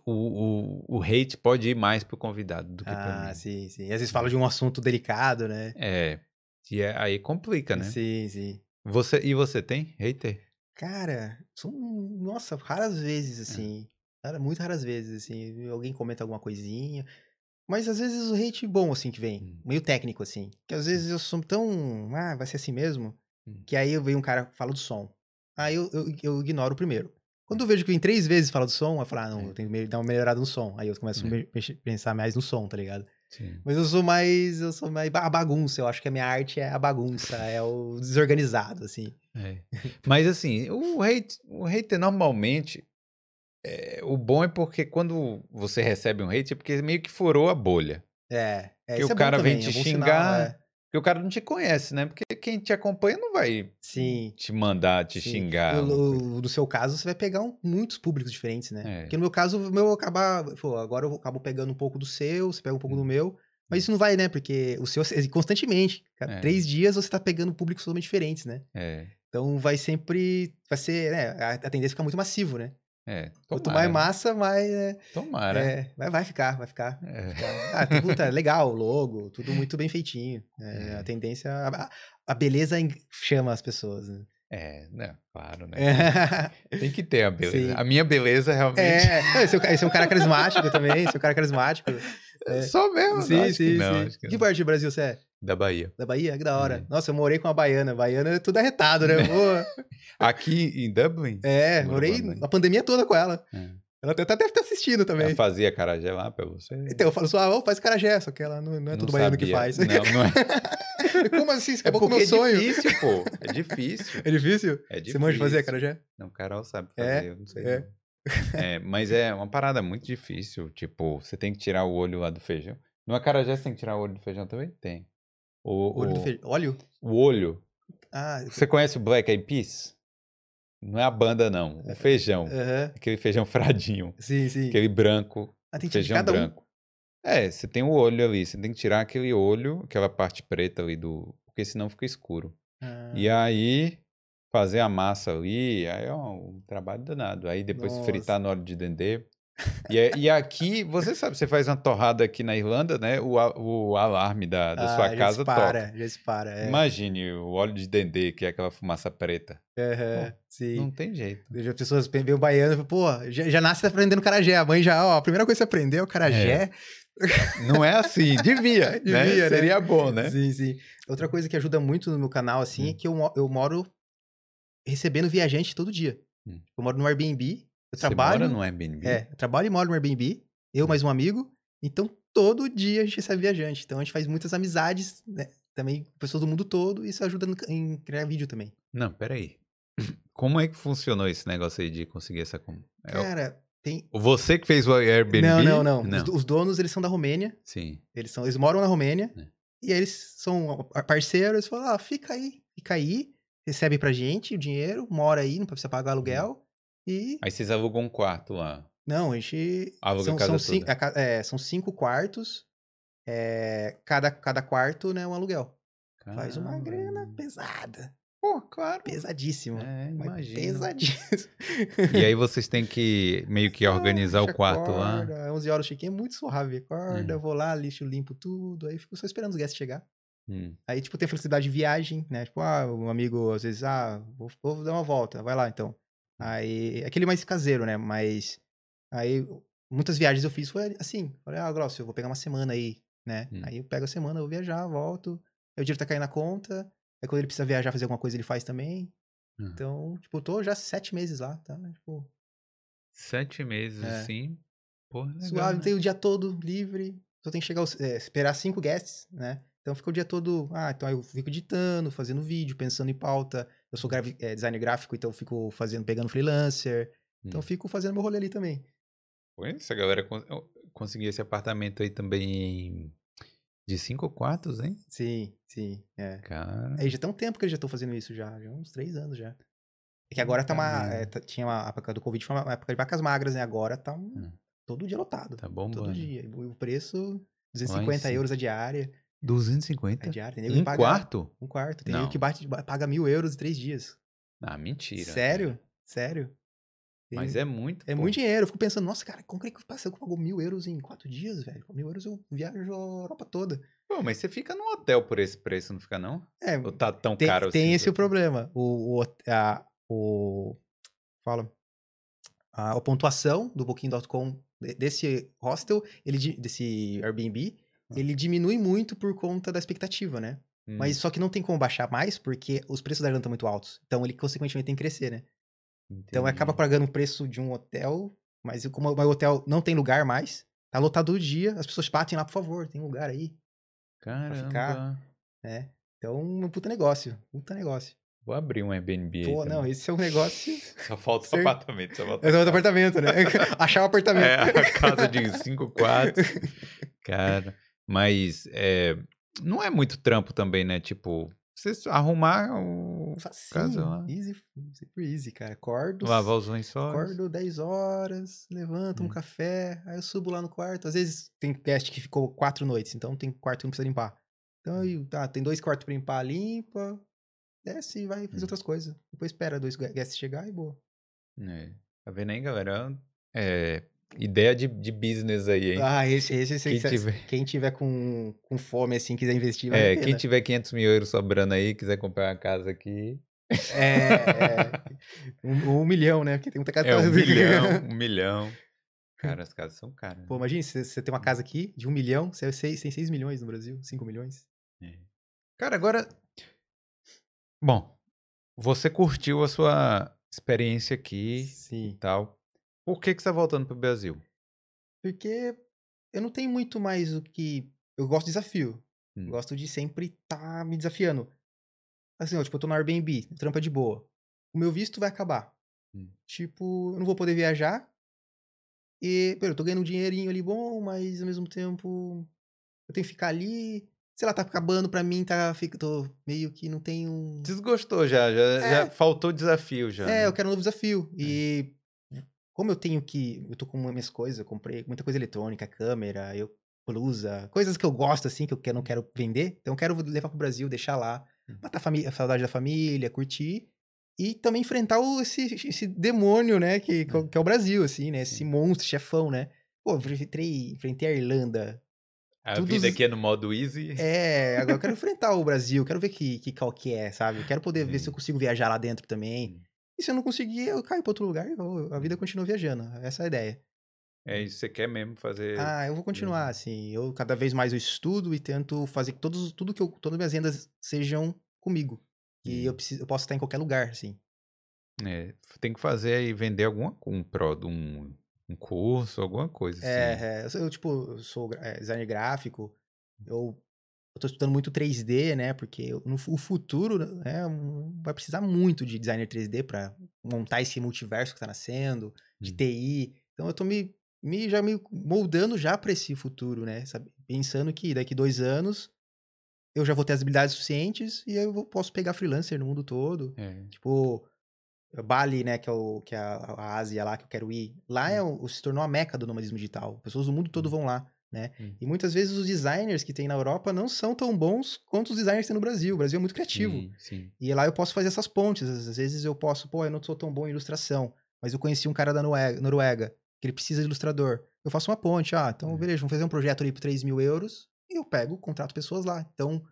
O, o, o hate pode ir mais pro convidado do que ah, pra mim. Ah, sim, sim. E às vezes fala de um assunto delicado, né? É. E é, aí complica, né? Sim, sim. Você, e você tem hater? Cara, são, nossa, raras vezes, assim... É. Muito raras vezes, assim, alguém comenta alguma coisinha, mas às vezes o hate bom, assim, que vem, hum. meio técnico, assim, que às vezes eu sou tão, ah, vai ser assim mesmo, hum. que aí eu vejo um cara fala do som, aí eu, eu, eu ignoro o primeiro. Quando eu vejo que vem três vezes fala do som, eu falo, ah, não, é. eu tenho que dar uma melhorada no som, aí eu começo é. a me, me, pensar mais no som, tá ligado? Sim. Mas eu sou mais, eu sou mais a bagunça, eu acho que a minha arte é a bagunça, é o desorganizado, assim. É. Mas assim, o hate, o hate normalmente... O bom é porque quando você recebe um hate, é porque meio que furou a bolha. É. é que o é cara também, vem te é xingar, sinal, é. que o cara não te conhece, né? Porque quem te acompanha não vai Sim. te mandar, te Sim. xingar. Eu, eu, no seu caso, você vai pegar um, muitos públicos diferentes, né? É. Porque no meu caso, o meu acabar... Pô, agora eu acabo pegando um pouco do seu, você pega um pouco hum. do meu. Mas isso não vai, né? Porque o seu... Constantemente. Cada é. três dias você tá pegando públicos totalmente diferentes, né? É. Então vai sempre... Vai ser... Né? A tendência fica muito massivo, né? É, quanto mais massa, mais... É, tomara. É, vai, vai ficar, vai ficar. É. Vai ficar. Ah, tem, puta, legal, logo, tudo muito bem feitinho. É, é. A tendência... A, a beleza chama as pessoas, né? É, não, claro, né? É. Tem que ter a beleza. Sim. A minha beleza, realmente... É, esse é, esse é um cara carismático também, esse é um cara carismático. É. Só mesmo, sim, não, sim, que não, sim. Que, que parte do Brasil você é? Da Bahia. Da Bahia? Que da hora. É. Nossa, eu morei com uma baiana. Baiana é tudo arretado, né? Aqui em Dublin? É, morei a pandemia toda com ela. É. Ela até deve estar assistindo também. Ela fazia carajé lá pra você? Então, eu falo só, ah, oh, faz carajé, só que ela não, não é não todo baiano que faz. Não, não é. Como assim? Você acabou é com o meu sonho. É difícil, pô. É difícil. É difícil? É difícil. Você manja fazer, acarajé? Não, o Carol sabe fazer, é? eu não sei. É. Não. É, mas é uma parada muito difícil. Tipo, você tem que tirar o olho lá do feijão. No acarajé você tem que tirar o olho do feijão também? Tem. O olho o, do feijão. Óleo? O olho. Ah, eu... Você conhece o Black Eyed Peas? Não é a banda, não. O feijão. Uhum. Aquele feijão fradinho. Sim, sim. Aquele branco. Ah, tem que feijão cada branco. Um. É, você tem o olho ali. Você tem que tirar aquele olho, aquela parte preta ali do... Porque senão fica escuro. Ah. E aí, fazer a massa ali, aí é um trabalho danado. Aí depois Nossa. fritar no óleo de dendê. E, é, e aqui, você sabe, você faz uma torrada aqui na Irlanda, né? O, o alarme da, da ah, sua casa para, toca. Já dispara, é. Imagine o óleo de dendê, que é aquela fumaça preta. Uhum, pô, sim. Não tem jeito. As pessoas veem o baiano e falam, pô, já, já nasce aprendendo carajé. A mãe já, ó, a primeira coisa que você aprendeu é o carajé. É. Não é assim, devia, devia né? né? Seria bom, né? Sim, sim. Outra coisa que ajuda muito no meu canal, assim, hum. é que eu, eu moro recebendo viajante todo dia. Hum. Eu moro no Airbnb. Eu trabalho, Você mora no Airbnb? É, eu trabalho e moro no Airbnb, eu mais um amigo, então todo dia a gente recebe viajante, então a gente faz muitas amizades, né, também pessoas do mundo todo, e isso ajuda no, em criar vídeo também. Não, peraí, como é que funcionou esse negócio aí de conseguir essa... É, Cara, tem... Você que fez o Airbnb? Não, não, não, não. Os, os donos, eles são da Romênia, Sim. Eles, são, eles moram na Romênia, é. E aí eles são parceiros, falam, ah, fica aí, fica aí, recebe pra gente o dinheiro, mora aí, não precisa pagar aluguel, E... Aí vocês alugam um quarto lá? Não, a gente... Aluga são, a casa são, cinco, a, é, são cinco quartos, é, cada, cada quarto, né, um aluguel. Caramba. Faz uma grana pesada. Pô, claro. Pesadíssimo. É, imagina. Pesadíssimo. E aí vocês têm que meio que organizar o quarto acorda, lá? onze horas eu cheguei, é muito suave. Acorda, hum. vou lá, lixo, limpo tudo, aí fico só esperando os guests chegar. Hum. Aí, tipo, tem a felicidade de viagem, né? Tipo, ah, um amigo, às vezes, ah, vou, vou dar uma volta, vai lá então. Aí, aquele mais caseiro, né? Mas aí, muitas viagens eu fiz foi assim. Falei, ah, Grosso, eu vou pegar uma semana aí, né? Hum. Aí eu pego a semana, eu vou viajar, volto. Aí o dinheiro tá caindo na conta. Aí quando ele precisa viajar, fazer alguma coisa, ele faz também. Hum. Então, tipo, eu tô já sete meses lá, tá? Tipo, sete meses, é. assim? Porra, legal, Suave, né? Tem o dia todo livre. Só tem que chegar, é, esperar cinco guests, né? Então fica o dia todo... Ah, então aí eu fico editando, fazendo vídeo, pensando em pauta... Eu sou grave, é, designer gráfico, então eu fico fazendo, pegando freelancer. Hum. Então eu fico fazendo meu rolê ali também. Essa galera cons- conseguiu esse apartamento aí também de cinco quartos, hein? Sim, sim. É. Cara... Aí já tem um tempo que eu já tô fazendo isso já. Já uns três anos já. É que agora tá uma... É, tá, tinha uma época do Covid, foi uma época de vacas magras, né? Agora tá um, hum. todo dia lotado. Tá bom, Todo bom. dia. E o preço, duzentos e cinquenta euros a diária. duzentos e cinquenta? É diário, tem um paga, quarto? Um quarto. Tem nego que bate, paga mil euros em três dias. Ah, mentira. Sério? Cara. Sério. Tem... Mas é muito. É pô. muito dinheiro. Eu fico pensando, nossa, cara, como que eu pagou mil euros em quatro dias, velho? Com mil euros eu viajo a Europa toda. Pô, mas você fica num hotel por esse preço, não fica não? É. Ou tá tão tem, caro tem assim? Tem esse o problema. O... o, a, o fala. A, a pontuação do booking ponto com desse hostel, ele, desse Airbnb... Ele diminui muito por conta da expectativa, né? Hum. Mas só que não tem como baixar mais, porque os preços da Irlanda estão muito altos. Então, ele, consequentemente, tem que crescer, né? Entendi. Então, acaba pagando o preço de um hotel, mas como o hotel não tem lugar mais, tá lotado o dia, as pessoas batem lá, por favor, tem lugar aí. Caramba. Pra ficar, né? Então, um puta negócio, puta negócio. Vou abrir um Airbnb. Pô, não, esse é um negócio... Só falta Ser... apartamento. Só falta é apartamento, né? Achar um apartamento. É, a casa de cinco quartos. Cara... Mas é, não é muito trampo também, né? Tipo, você arrumar o... Facinho, lá. easy, super easy, cara. Acordo... Lavar os lençóis. Acordo dez horas, levanto hum. um café, aí eu subo lá no quarto. Às vezes tem guest que ficou quatro noites, então tem quarto que não precisa limpar. Então, eu, tá, tem dois quartos pra limpar, limpa, desce e vai fazer hum. outras coisas. Depois espera dois guests chegar e boa. É. Tá vendo aí, galera? É... Ideia de, de business aí, hein? Ah, esse, esse, esse quem, que tiver... quem tiver com, com fome, assim, quiser investir, vai É, quem tiver quinhentos mil euros sobrando aí, quiser comprar uma casa aqui... É, é. Um, um milhão, né? Porque tem muita casa... É, um milhão, um milhão. Cara, as casas são caras. Pô, imagina, se você tem uma casa aqui de um milhão, você tem seis milhões no Brasil, cinco milhões. É. Cara, agora... Bom, você curtiu a sua experiência aqui Sim. e tal... Por que que você tá voltando pro Brasil? Porque eu não tenho muito mais o que... Eu gosto de desafio. Hum. Gosto de sempre tá me desafiando. Assim, ó, tipo, eu tô no Airbnb, trampa de boa. O meu visto vai acabar. Hum. Tipo, eu não vou poder viajar. E, pera, eu tô ganhando um dinheirinho ali bom, mas ao mesmo tempo eu tenho que ficar ali. Sei lá, tá acabando pra mim, tá, fico, tô meio que não tenho... Desgostou já, já, é. já faltou desafio já. É, né? Eu quero um novo desafio. É. E como eu tenho que... Eu tô com minhas coisas, eu comprei muita coisa eletrônica, câmera, eu blusa, coisas que eu gosto, assim, que eu não quero vender. Então eu quero levar pro Brasil, deixar lá, matar a, família, a saudade da família, curtir. E também enfrentar o, esse, esse demônio, né, que, que é o Brasil, assim, né? Esse monstro, chefão, né? Pô, enfrentei, enfrentei a Irlanda... A Tudo... vida aqui é no modo easy. É, agora eu quero enfrentar o Brasil, quero ver que, que qual que é, sabe? Eu quero poder ver se eu consigo viajar lá dentro também. E se eu não conseguir, eu caio pra outro lugar e vou, a vida continua viajando. Essa é a ideia. É isso, você quer mesmo fazer... Ah, eu vou continuar, assim. Eu cada vez mais eu estudo e tento fazer que todos, tudo que eu, todas as minhas rendas sejam comigo. E eu, preciso, eu posso estar em qualquer lugar, assim. É, tem que fazer e vender alguma um produto, um... Um curso, alguma coisa é, assim. É, eu, tipo, eu sou designer gráfico, eu, eu tô estudando muito três D, né? Porque no, o futuro né, vai precisar muito de designer três D pra montar esse multiverso que tá nascendo, de hum. T I. Então eu tô me, me, já me moldando já pra esse futuro, né? Sabe? Pensando que daqui dois anos eu já vou ter as habilidades suficientes e eu posso pegar freelancer no mundo todo. É. Tipo... Bali, né, que é, o, que é a Ásia lá, que eu quero ir. Lá é o, se tornou a meca do nomadismo digital. Pessoas do mundo todo vão lá, né? Hum. E muitas vezes os designers que tem na Europa não são tão bons quanto os designers que tem no Brasil. O Brasil é muito criativo. Sim, sim. E lá eu posso fazer essas pontes. Às vezes eu posso, pô, eu não sou tão bom em ilustração, mas eu conheci um cara da Noruega, Noruega que ele precisa de ilustrador. Eu faço uma ponte. Ah, então, hum. beleza, vamos fazer um projeto ali por três mil euros e eu pego, contrato pessoas lá. Então,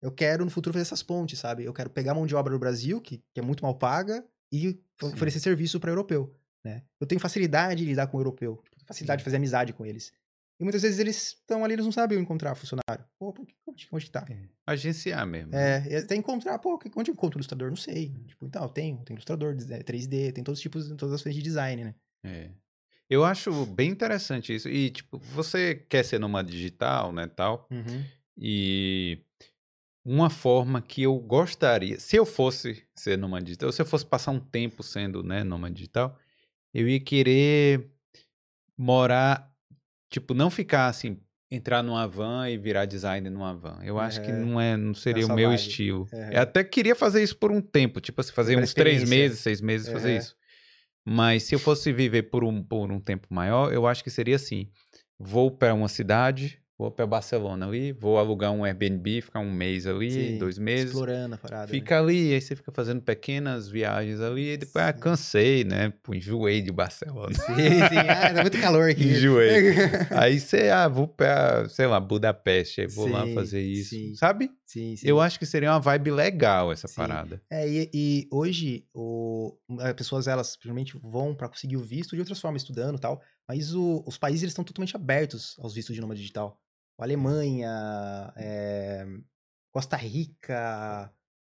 eu quero no futuro fazer essas pontes, sabe? Eu quero pegar mão de obra do Brasil, que, que é muito mal paga, e Sim. oferecer serviço para europeu, né? Eu tenho facilidade de lidar com o europeu, facilidade Sim. de fazer amizade com eles. E muitas vezes eles estão ali, eles não sabem encontrar funcionário. Pô, onde, onde que tá? É. Agenciar mesmo. É, até encontrar, pô, onde encontro ilustrador? Não sei. Hum. Tipo, então, tem ilustrador, três D, tem todos os tipos, todas as frentes de design, né? É. Eu acho bem interessante isso. E, tipo, você quer ser nômade digital, né, tal, uhum. e... Uma forma que eu gostaria... Se eu fosse ser nômade digital, se eu fosse passar um tempo sendo né, nômade digital, eu ia querer morar... Tipo, não ficar assim, entrar numa van e virar designer numa van. Eu acho é, que não, é, não seria o meu vibe. Estilo. É. Eu até queria fazer isso por um tempo. Tipo, assim, fazer é uns três meses, seis meses, é. fazer isso. Mas se eu fosse viver por um, por um tempo maior, eu acho que seria assim. Vou para uma cidade... Vou para Barcelona ali, vou alugar um Airbnb, ficar um mês ali, Sim, dois meses. Explorando a parada. Fica né? ali, aí você fica fazendo pequenas viagens ali, e depois, Sim. ah, cansei, né? Pô, enjoei de Barcelona. Sim, sim. Ah, tá muito calor aqui. Enjoei. Aí você, ah, vou pra, sei lá, Budapeste, aí vou sim, lá fazer isso, sim. sabe? Sim, sim. Eu acho que seria uma vibe legal essa sim. parada. É, e, e hoje, o, as pessoas, elas, principalmente, vão para conseguir o visto de outras formas, estudando e tal, mas o, os países, eles estão totalmente abertos aos vistos de nômade digital. Alemanha, é, Costa Rica,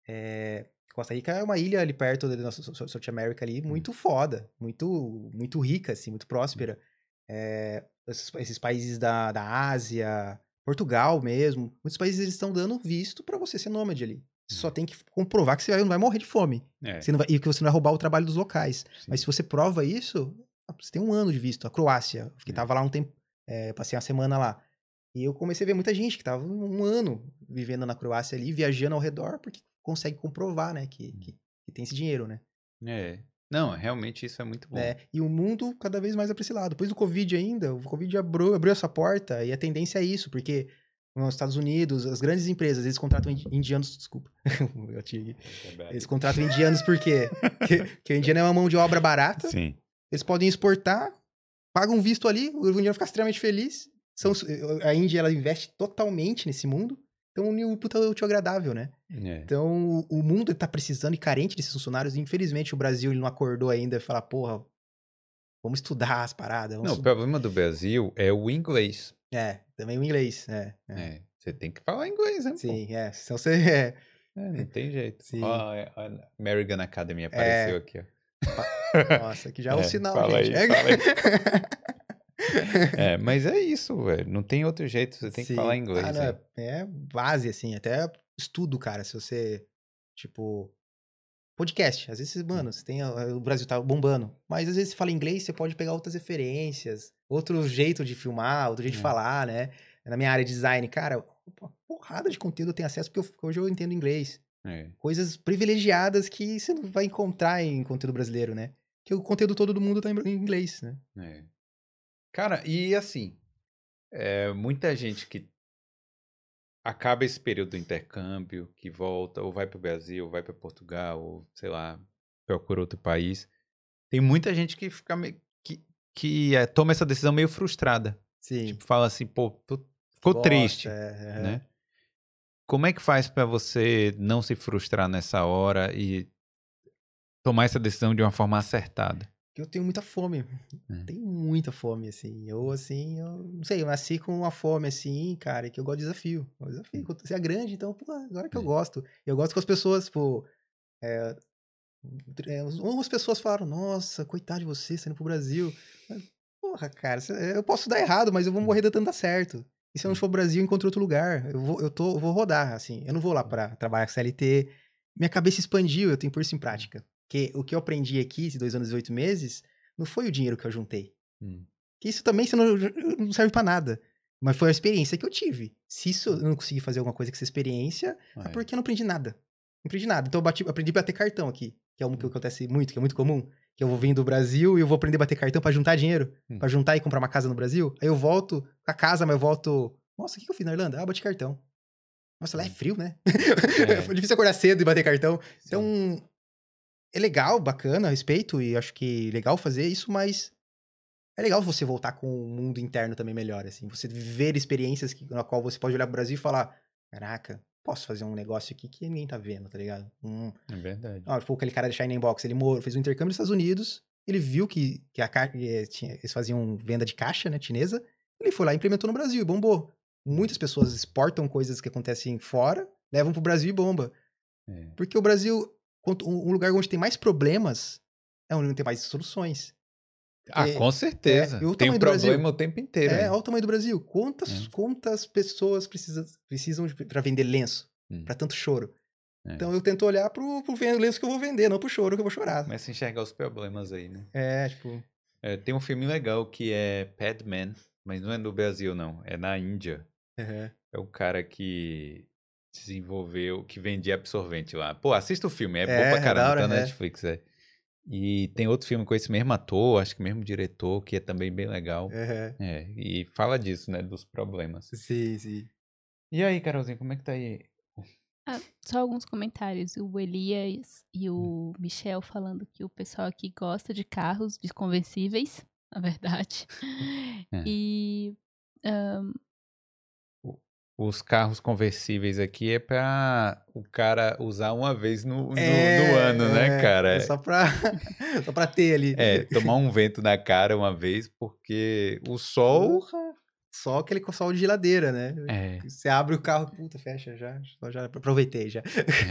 é, Costa Rica é uma ilha ali perto da nossa South America ali, muito foda, muito, muito rica, assim, muito próspera. É, esses, esses países da, da Ásia, Portugal mesmo, muitos países eles estão dando visto para você ser nômade ali. Você só tem que comprovar que você não vai morrer de fome é. Você não vai, e que você não vai roubar o trabalho dos locais. Sim. Mas se você prova isso, você tem um ano de visto. A Croácia, que é. Tava lá um tempo, é, passei uma semana lá. E eu comecei a ver muita gente que tava um ano vivendo na Croácia ali, viajando ao redor, porque consegue comprovar, né, que, que, que tem esse dinheiro, né? É. Não, realmente isso é muito bom. É, e o mundo cada vez mais apreciado. Depois do Covid ainda, o Covid abriu, abriu essa porta e a tendência é isso, porque nos Estados Unidos, as grandes empresas, eles contratam indianos, desculpa, eu tive eles contratam indianos por quê? Porque, porque o indiano é uma mão de obra barata, Sim. eles podem exportar, pagam um visto ali, o indiano fica extremamente feliz. São, a Índia, ela investe totalmente nesse mundo, então o puta é útil agradável, né? É. Então, o mundo tá precisando e carente desses funcionários, e infelizmente o Brasil, ele não acordou ainda e falar, porra, vamos estudar as paradas. Não, estudar. O problema do Brasil é o inglês. É, também o inglês, é. é. é. Você tem que falar inglês, né? Sim, pô? É, senão você... É, é não tem jeito. Ó, a American Academy apareceu é. Aqui, ó. Nossa, que já é um é, sinal, fala gente. Aí, é. Fala aí. É, mas é isso, velho. Não tem outro jeito, você tem Sim. que falar inglês. Cara, é base, assim, até estudo, cara, se você, tipo... Podcast, às vezes, mano, você tem, o Brasil tá bombando, mas às vezes você fala inglês, você pode pegar outras referências, outro jeito de filmar, outro jeito é. de falar, né? Na minha área de design, cara, uma porrada de conteúdo eu tenho acesso, porque eu, hoje eu entendo inglês. É. Coisas privilegiadas que você não vai encontrar em conteúdo brasileiro, né? Porque o conteúdo todo do mundo tá em inglês, né? É. Cara, e assim, é, muita gente que acaba esse período do intercâmbio, que volta, ou vai para o Brasil, ou vai para Portugal, ou, sei lá, procura outro país. Tem muita gente que fica meio, que, que é, toma essa decisão meio frustrada. Sim. Tipo, fala assim, pô, tô, ficou Bota, triste, é, né? É. Como é que faz para você não se frustrar nessa hora e tomar essa decisão de uma forma acertada? Eu tenho muita fome, é. tenho muita fome, assim, eu, assim, eu, não sei, eu nasci com uma fome, assim, cara, que eu gosto de desafio, eu desafio, você é grande, então, pô, agora que é. eu gosto, eu gosto que as pessoas, pô, é, algumas pessoas falaram, nossa, coitado de você, saindo pro Brasil, porra, cara, eu posso dar errado, mas eu vou morrer tentando dar certo, e se eu não for pro Brasil, eu encontro outro lugar, eu vou, eu tô, eu vou rodar, assim, eu não vou lá pra trabalhar com C L T, minha cabeça expandiu, eu tenho por isso em prática. Porque o que eu aprendi aqui, esses dois anos e oito meses, não foi o dinheiro que eu juntei. Hum. Que isso também isso não, não serve pra nada. Mas foi a experiência que eu tive. Se isso eu não conseguir fazer alguma coisa com essa experiência, ah, é porque eu não aprendi nada. Não aprendi nada. Então eu bati, aprendi a bater cartão aqui, que é algo que acontece muito, que é muito comum. Que eu vou vir do Brasil e eu vou aprender a bater cartão pra juntar dinheiro. Hum. Pra juntar e comprar uma casa no Brasil. Aí eu volto com a casa, mas eu volto... Nossa, o que eu fiz na Irlanda? Ah, bati cartão. Nossa, lá é frio, né? É. Foi difícil acordar cedo e bater cartão. Sim. Então... É legal, bacana, respeito, e acho que legal fazer isso, mas é legal você voltar com o mundo interno também melhor, assim. Você viver experiências que, na qual você pode olhar pro Brasil e falar, caraca, posso fazer um negócio aqui que ninguém tá vendo, tá ligado? Hum. É verdade. Ah, tipo, aquele cara da China Inbox, ele morou, fez um intercâmbio nos Estados Unidos, ele viu que, que a caixa, eles faziam venda de caixa, né, chinesa, ele foi lá e implementou no Brasil e bombou. Muitas pessoas exportam coisas que acontecem fora, levam pro Brasil e bomba. É. Porque o Brasil... Um lugar onde tem mais problemas é onde tem mais soluções. Ah, é, com certeza. É, tem um problema o tempo inteiro. É, olha o tamanho do Brasil. Quantas, é. quantas pessoas precisa, precisam para vender lenço? Hum. Para tanto choro. É. Então eu tento olhar pro, pro lenço que eu vou vender, não pro choro que eu vou chorar. Começa a enxergar os problemas aí, né? É, tipo... É, tem um filme legal que é Padman, mas não é do Brasil, não. É na Índia. Uhum. É o cara que... desenvolveu, que vendia absorvente lá. Pô, assista o filme, é, é bom pra caramba, hora, tá na é. Netflix, é. E tem outro filme com esse mesmo ator, acho que mesmo diretor, que é também bem legal. Uhum. É, e fala disso, né, dos problemas. Sim, sim. E aí, Carolzinha, como é que tá aí? Ah, só alguns comentários. O Elias e o Michel falando que o pessoal aqui gosta de carros, de conversíveis, na verdade. É. E... Um, os carros conversíveis aqui é pra o cara usar uma vez no, no, é, no ano, é, né, cara? É só pra, só pra ter ali. É, tomar um vento na cara uma vez, porque o sol... Porra, só aquele sol de geladeira, né? É. Você abre o carro, puta, fecha já. Já aproveitei, já.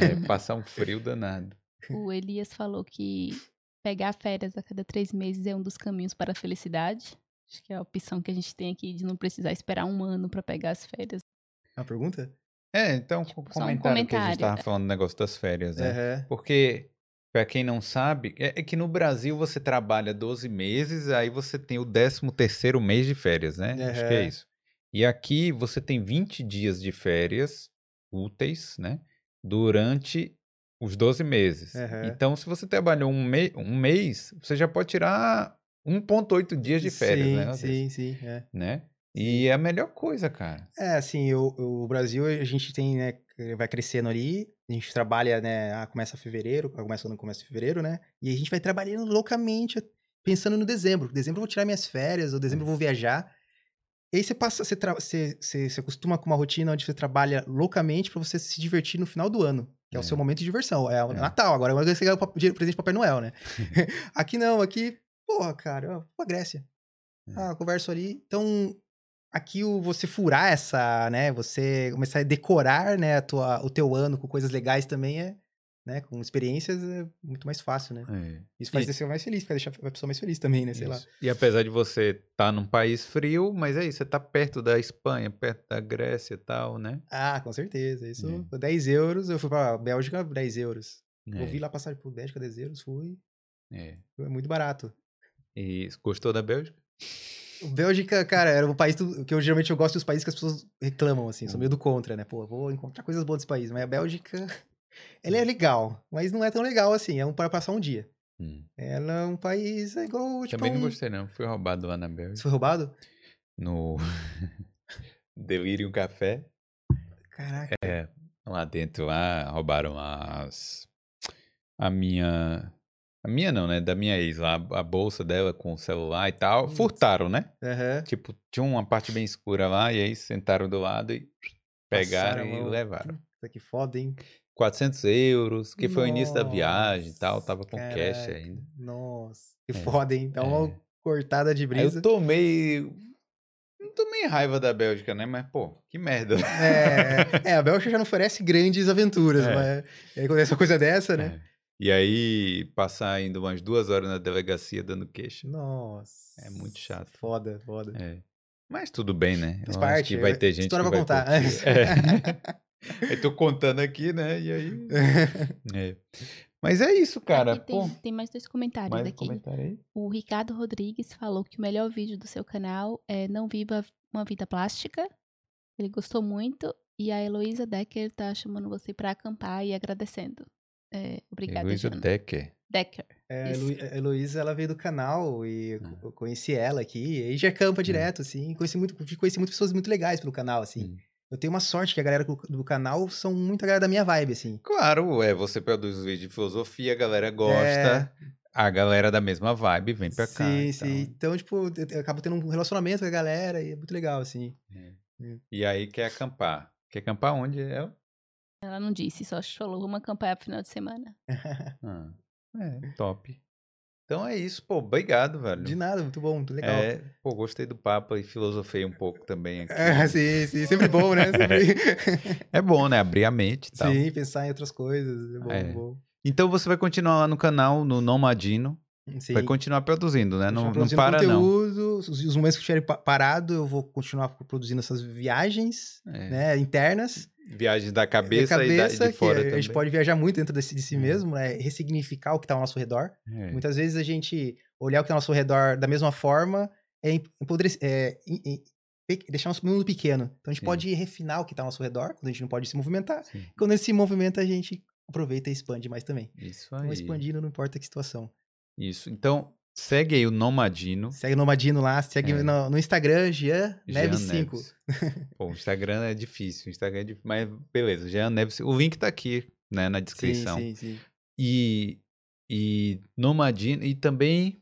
É, passar um frio danado. O Elias falou que pegar férias a cada três meses é um dos caminhos para a felicidade. Acho que é a opção que a gente tem aqui de não precisar esperar um ano pra pegar as férias. Uma pergunta? É, então, tipo, comentário, um comentário que a gente estava né? falando do negócio das férias, né? Uhum. Porque, para quem não sabe, é, é que no Brasil você trabalha doze meses, aí você tem o décimo terceiro mês de férias, né? Uhum. Acho que é isso. E aqui você tem vinte dias de férias úteis, né? Durante os doze meses. Uhum. Então, se você trabalhou um, me- um mês, você já pode tirar um vírgula oito dias de férias, sim, né? Sim, sim, sim. É. Né? E é a melhor coisa, cara. É, assim, o, o Brasil, a gente tem, né, vai crescendo ali, a gente trabalha, né, ah, começa fevereiro, começa no começo de fevereiro, né, e a gente vai trabalhando loucamente, pensando no dezembro. Dezembro eu vou tirar minhas férias, ou dezembro eu vou viajar. E aí você passa, você, tra- você, você, você acostuma com uma rotina onde você trabalha loucamente pra você se divertir no final do ano, que é, é o seu momento de diversão. É o é. Natal, agora você ganha o presente do Papai Noel, né? Aqui não, aqui, porra, cara, ó, pra Grécia. É. Ah, eu converso ali, então... Aqui o, você furar essa, né? Você começar a decorar, né, a tua, o teu ano com coisas legais também é, né? Com experiências é muito mais fácil, né? É. Isso faz e... você mais feliz, faz deixar a pessoa mais feliz também, né? Sei isso. lá. E apesar de você estar tá num país frio, mas é isso, você tá perto da Espanha, perto da Grécia e tal, né? Ah, com certeza. Isso, é. dez euros, eu fui pra Bélgica, dez euros. É. Eu vi lá passar por Bélgica, dez euros, fui. É. Foi muito barato. E gostou da Bélgica? Bélgica, cara, era um país que eu geralmente eu gosto dos países que as pessoas reclamam, assim, sou meio do contra, né? Pô, vou encontrar coisas boas desse país, mas a Bélgica, ela é legal, mas não é tão legal assim, é um para passar um dia. Hum. Ela é um país é igual, tipo... Também não um... gostei, não. Fui roubado lá na Bélgica. Você foi roubado? No Delirium Café. Caraca. É, lá dentro, lá, roubaram as... a minha... A minha não, né? Da minha ex lá, a bolsa dela com o celular e tal. Nossa. Furtaram, né? Uhum. Tipo, tinha uma parte bem escura lá e aí sentaram do lado e pegaram. Passaram, e ó. levaram. Puta que foda, hein? quatrocentos euros, que Nossa. Foi o início da viagem e tal. Tava com Caraca. Cash ainda. Nossa, que é. Foda, hein? Dá uma é. Cortada de brisa. Aí eu tomei... Não tomei raiva da Bélgica, né? Mas, pô, que merda. É, é a Bélgica já não oferece grandes aventuras, é. Mas aí acontece uma coisa dessa, né? É. E aí, passar ainda umas duas horas na delegacia dando queixa. Nossa. É muito chato. Foda, foda. É. Mas tudo bem, né? Faz parte. Acho que vai ter gente história que vai contar. É. Eu tô contando aqui, né? E aí... é. Mas é isso, cara. Tem, Pô, tem mais dois comentários mais aqui. Comentário aí? O Ricardo Rodrigues falou que o melhor vídeo do seu canal é Não Viva Uma Vida Plástica. Ele gostou muito. E a Heloísa Decker tá chamando você pra acampar e agradecendo. É, obrigada, Heloísa Decker. Decker. É, a Heloísa, ela veio do canal e ah. eu conheci ela aqui. E já acampa direto, hum. assim. Conheci muito, conheci muitas pessoas muito legais pelo canal, assim. Hum. Eu tenho uma sorte que a galera do canal são muito a galera da minha vibe, assim. Claro, é, você produz os vídeos de filosofia, a galera gosta. É... A galera da mesma vibe vem pra sim, cá. Sim, sim. Então, então tipo, eu, eu acabo tendo um relacionamento com a galera e é muito legal, assim. É. É. E aí quer acampar. Quer acampar onde é? Ela não disse, só falou uma campanha pro final de semana. ah, é, top. Então é isso, pô, obrigado, velho. De nada, muito bom, muito legal. É, pô, gostei do papo e filosofei um pouco também aqui. Ah, sim, sim, sempre bom, né? Sempre... é bom, né? Abrir a mente e tal. Sim, pensar em outras coisas, é bom, é. bom. Então você vai continuar lá no canal, no Nomadino. Sim. Vai continuar produzindo, né? Não, produzindo não para, conteúdo, não. Os momentos que eu estiver parado, eu vou continuar produzindo essas viagens é. né, internas. Viagens da cabeça, da cabeça e da, de fora também. A gente pode viajar muito dentro de si, de si mesmo, né? Ressignificar o que está ao nosso redor. É. Muitas vezes a gente olhar o que está ao nosso redor da mesma forma é, empodrecer, é, é, é deixar nosso mundo pequeno. Então a gente Sim. pode refinar o que está ao nosso redor, quando a gente não pode se movimentar. Sim. Quando a gente se movimenta, a gente aproveita e expande mais também. Isso aí. Então expandindo não importa que situação. Isso, então segue aí o Nomadino. Segue o Nomadino lá, segue é. no, no Instagram, Jean, Jean Neves cinco. Pô, o Instagram é difícil, o Instagram é difícil, mas beleza, Jean Neves. O link tá aqui, né, na descrição. Sim, sim, sim. E, e Nomadino, e também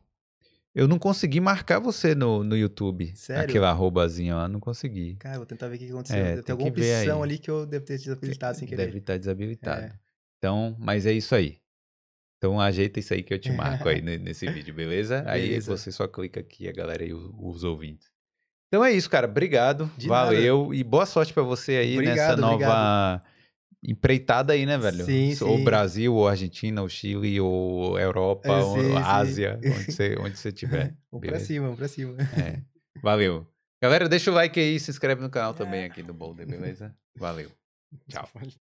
eu não consegui marcar você no, no YouTube. Sério? Aquele arrobazinho lá, não consegui. Cara, vou tentar ver o que aconteceu. É, tem, tem alguma opção ali que eu devo ter desabilitado sem querer. Deve estar desabilitado. É. Então, mas é isso aí. Então, ajeita isso aí que eu te marco aí nesse vídeo, beleza? beleza? Aí você só clica aqui, a galera e os ouvintes. Então é isso, cara. Obrigado. De valeu. Nada. E boa sorte pra você aí obrigado, nessa nova obrigado. empreitada aí, né, velho? Sim, sim. Ou Brasil, ou Argentina, ou Chile, ou Europa, é, sim, ou Ásia, sim. onde você, onde você tiver. Ou pra cima, ou pra cima. É. Valeu. Galera, deixa o like aí, se inscreve no canal também aqui do Boulder, beleza? Valeu. Tchau.